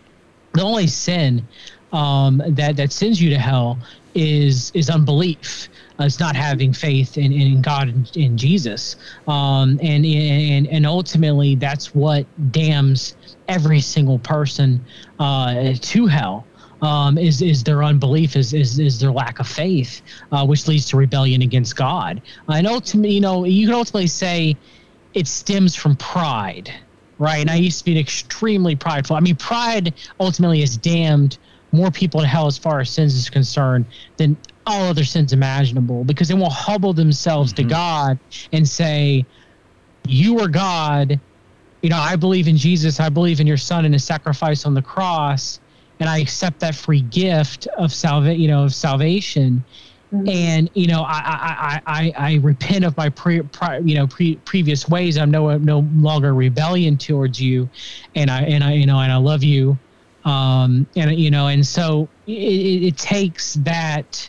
the only sin um, that, that sends you to hell is, is unbelief. It's not having faith in, in God and in Jesus. Um, and, and, and ultimately that's what damns every single person uh, to hell. Um, is is their unbelief, is is, is their lack of faith, uh, which leads to rebellion against God. And ultimately, you know, you can ultimately say it stems from pride, right? And I used to be extremely prideful. I mean, pride ultimately has damned more people to hell as far as sins is concerned than all other sins imaginable, because they will humble themselves mm-hmm. to God and say, you are God. You know, I believe in Jesus. I believe in your son and his sacrifice on the cross. And I accept that free gift of salva- you know, of salvation. Mm-hmm. And, you know, I, I, I, I repent of my pre, pre, you know, pre, previous ways. I'm no, I'm no longer rebellion towards you. And I, and I, you know, and I love you. Um, and, you know, and so it, it takes that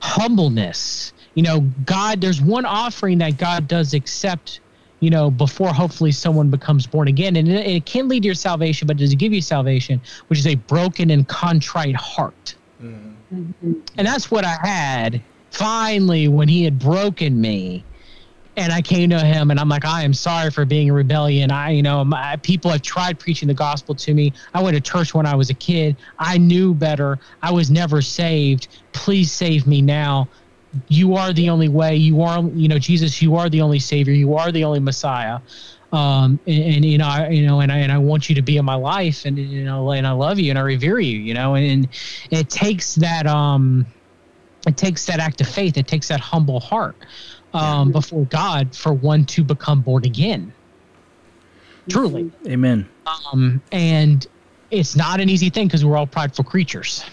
humbleness, you know, God, there's one offering that God does accept, you know, before hopefully someone becomes born again. And it, it can lead to your salvation, but does it give you salvation, which is a broken and contrite heart. Mm-hmm. And that's what I had finally when he had broken me, and I came to him and I'm like, I am sorry for being in rebellion. I, you know, my, people have tried preaching the gospel to me. I went to church when I was a kid. I knew better. I was never saved. Please save me now. You are the only way. You are, you know, Jesus, you are the only Savior. You are the only Messiah. Um, and, and, you know, I, you know, and I, and I want you to be in my life, and, you know, and I love you and I revere you, you know, and, and it takes that, um, it takes that act of faith. It takes that humble heart, um, yeah. before God for one to become born again. Truly. Amen. Um, and it's not an easy thing, cause we're all prideful creatures.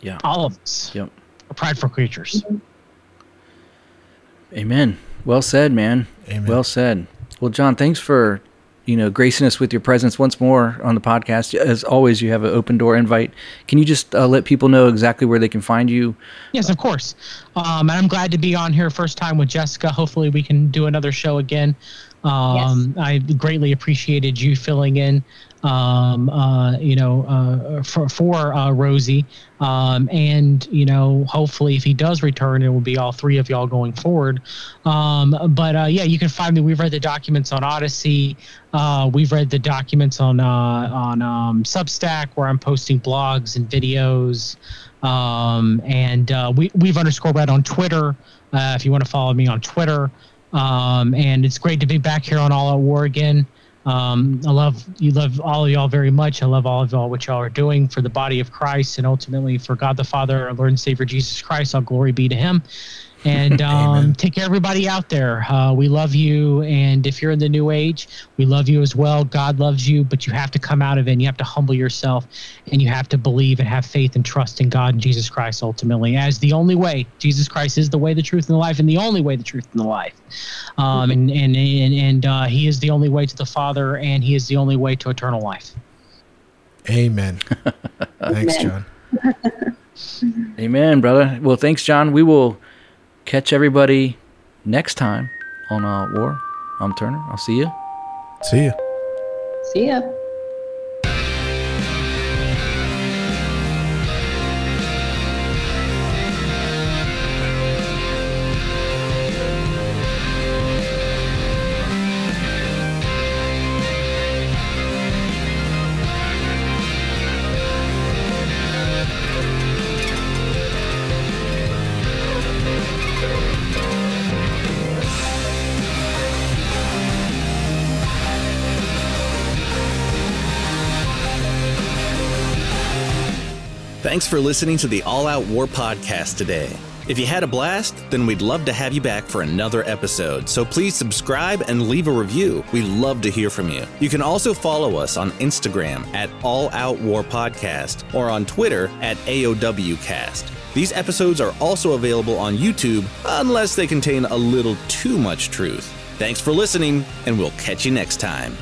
Yeah. All of us. Yep. We're prideful creatures. Amen. Well said, man. Amen. Well said. Well, John, thanks for, you know, gracing us with your presence once more on the podcast. As always, you have an open door invite. Can you just uh, let people know exactly where they can find you? Yes, of course. Um, and I'm glad to be on here first time with Jessica. Hopefully we can do another show again. Um, yes. I greatly appreciated you filling in, um, uh, you know, uh, for, for uh, Rosie. Um, and, you know, hopefully if he does return, it will be all three of y'all going forward. Um, but, uh, yeah, you can find me. We've read the documents on Odysee. Uh, we've read the documents on uh, on um, Substack, where I'm posting blogs and videos. Um, and uh, we, we've underscore read on Twitter, uh, if you want to follow me on Twitter. Um, and it's great to be back here on All Out War again. Um, I love you, love all of y'all very much. I love all of y'all, what y'all are doing for the body of Christ, and ultimately for God the Father, our Lord and Savior Jesus Christ. All glory be to Him. And um, take care, everybody out there. Uh, we love you, and if you're in the New Age, we love you as well. God loves you, but you have to come out of it. And you have to humble yourself, and you have to believe and have faith and trust in God and Jesus Christ ultimately as the only way. Jesus Christ is the way, the truth, and the life, and the only way, the truth, and the life. Um, and and and, and uh, He is the only way to the Father, and He is the only way to eternal life. Amen. Thanks, John. Amen, brother. Well, thanks, John. We will catch everybody next time on All Out War. I'm Turner. I'll see you. See ya. See ya. Thanks for listening to the All Out War podcast today. If you had a blast, then we'd love to have you back for another episode. So please subscribe and leave a review. We love to hear from you. You can also follow us on Instagram at All Out War Podcast or on Twitter at A O W Cast. These episodes are also available on YouTube unless they contain a little too much truth. Thanks for listening, and we'll catch you next time.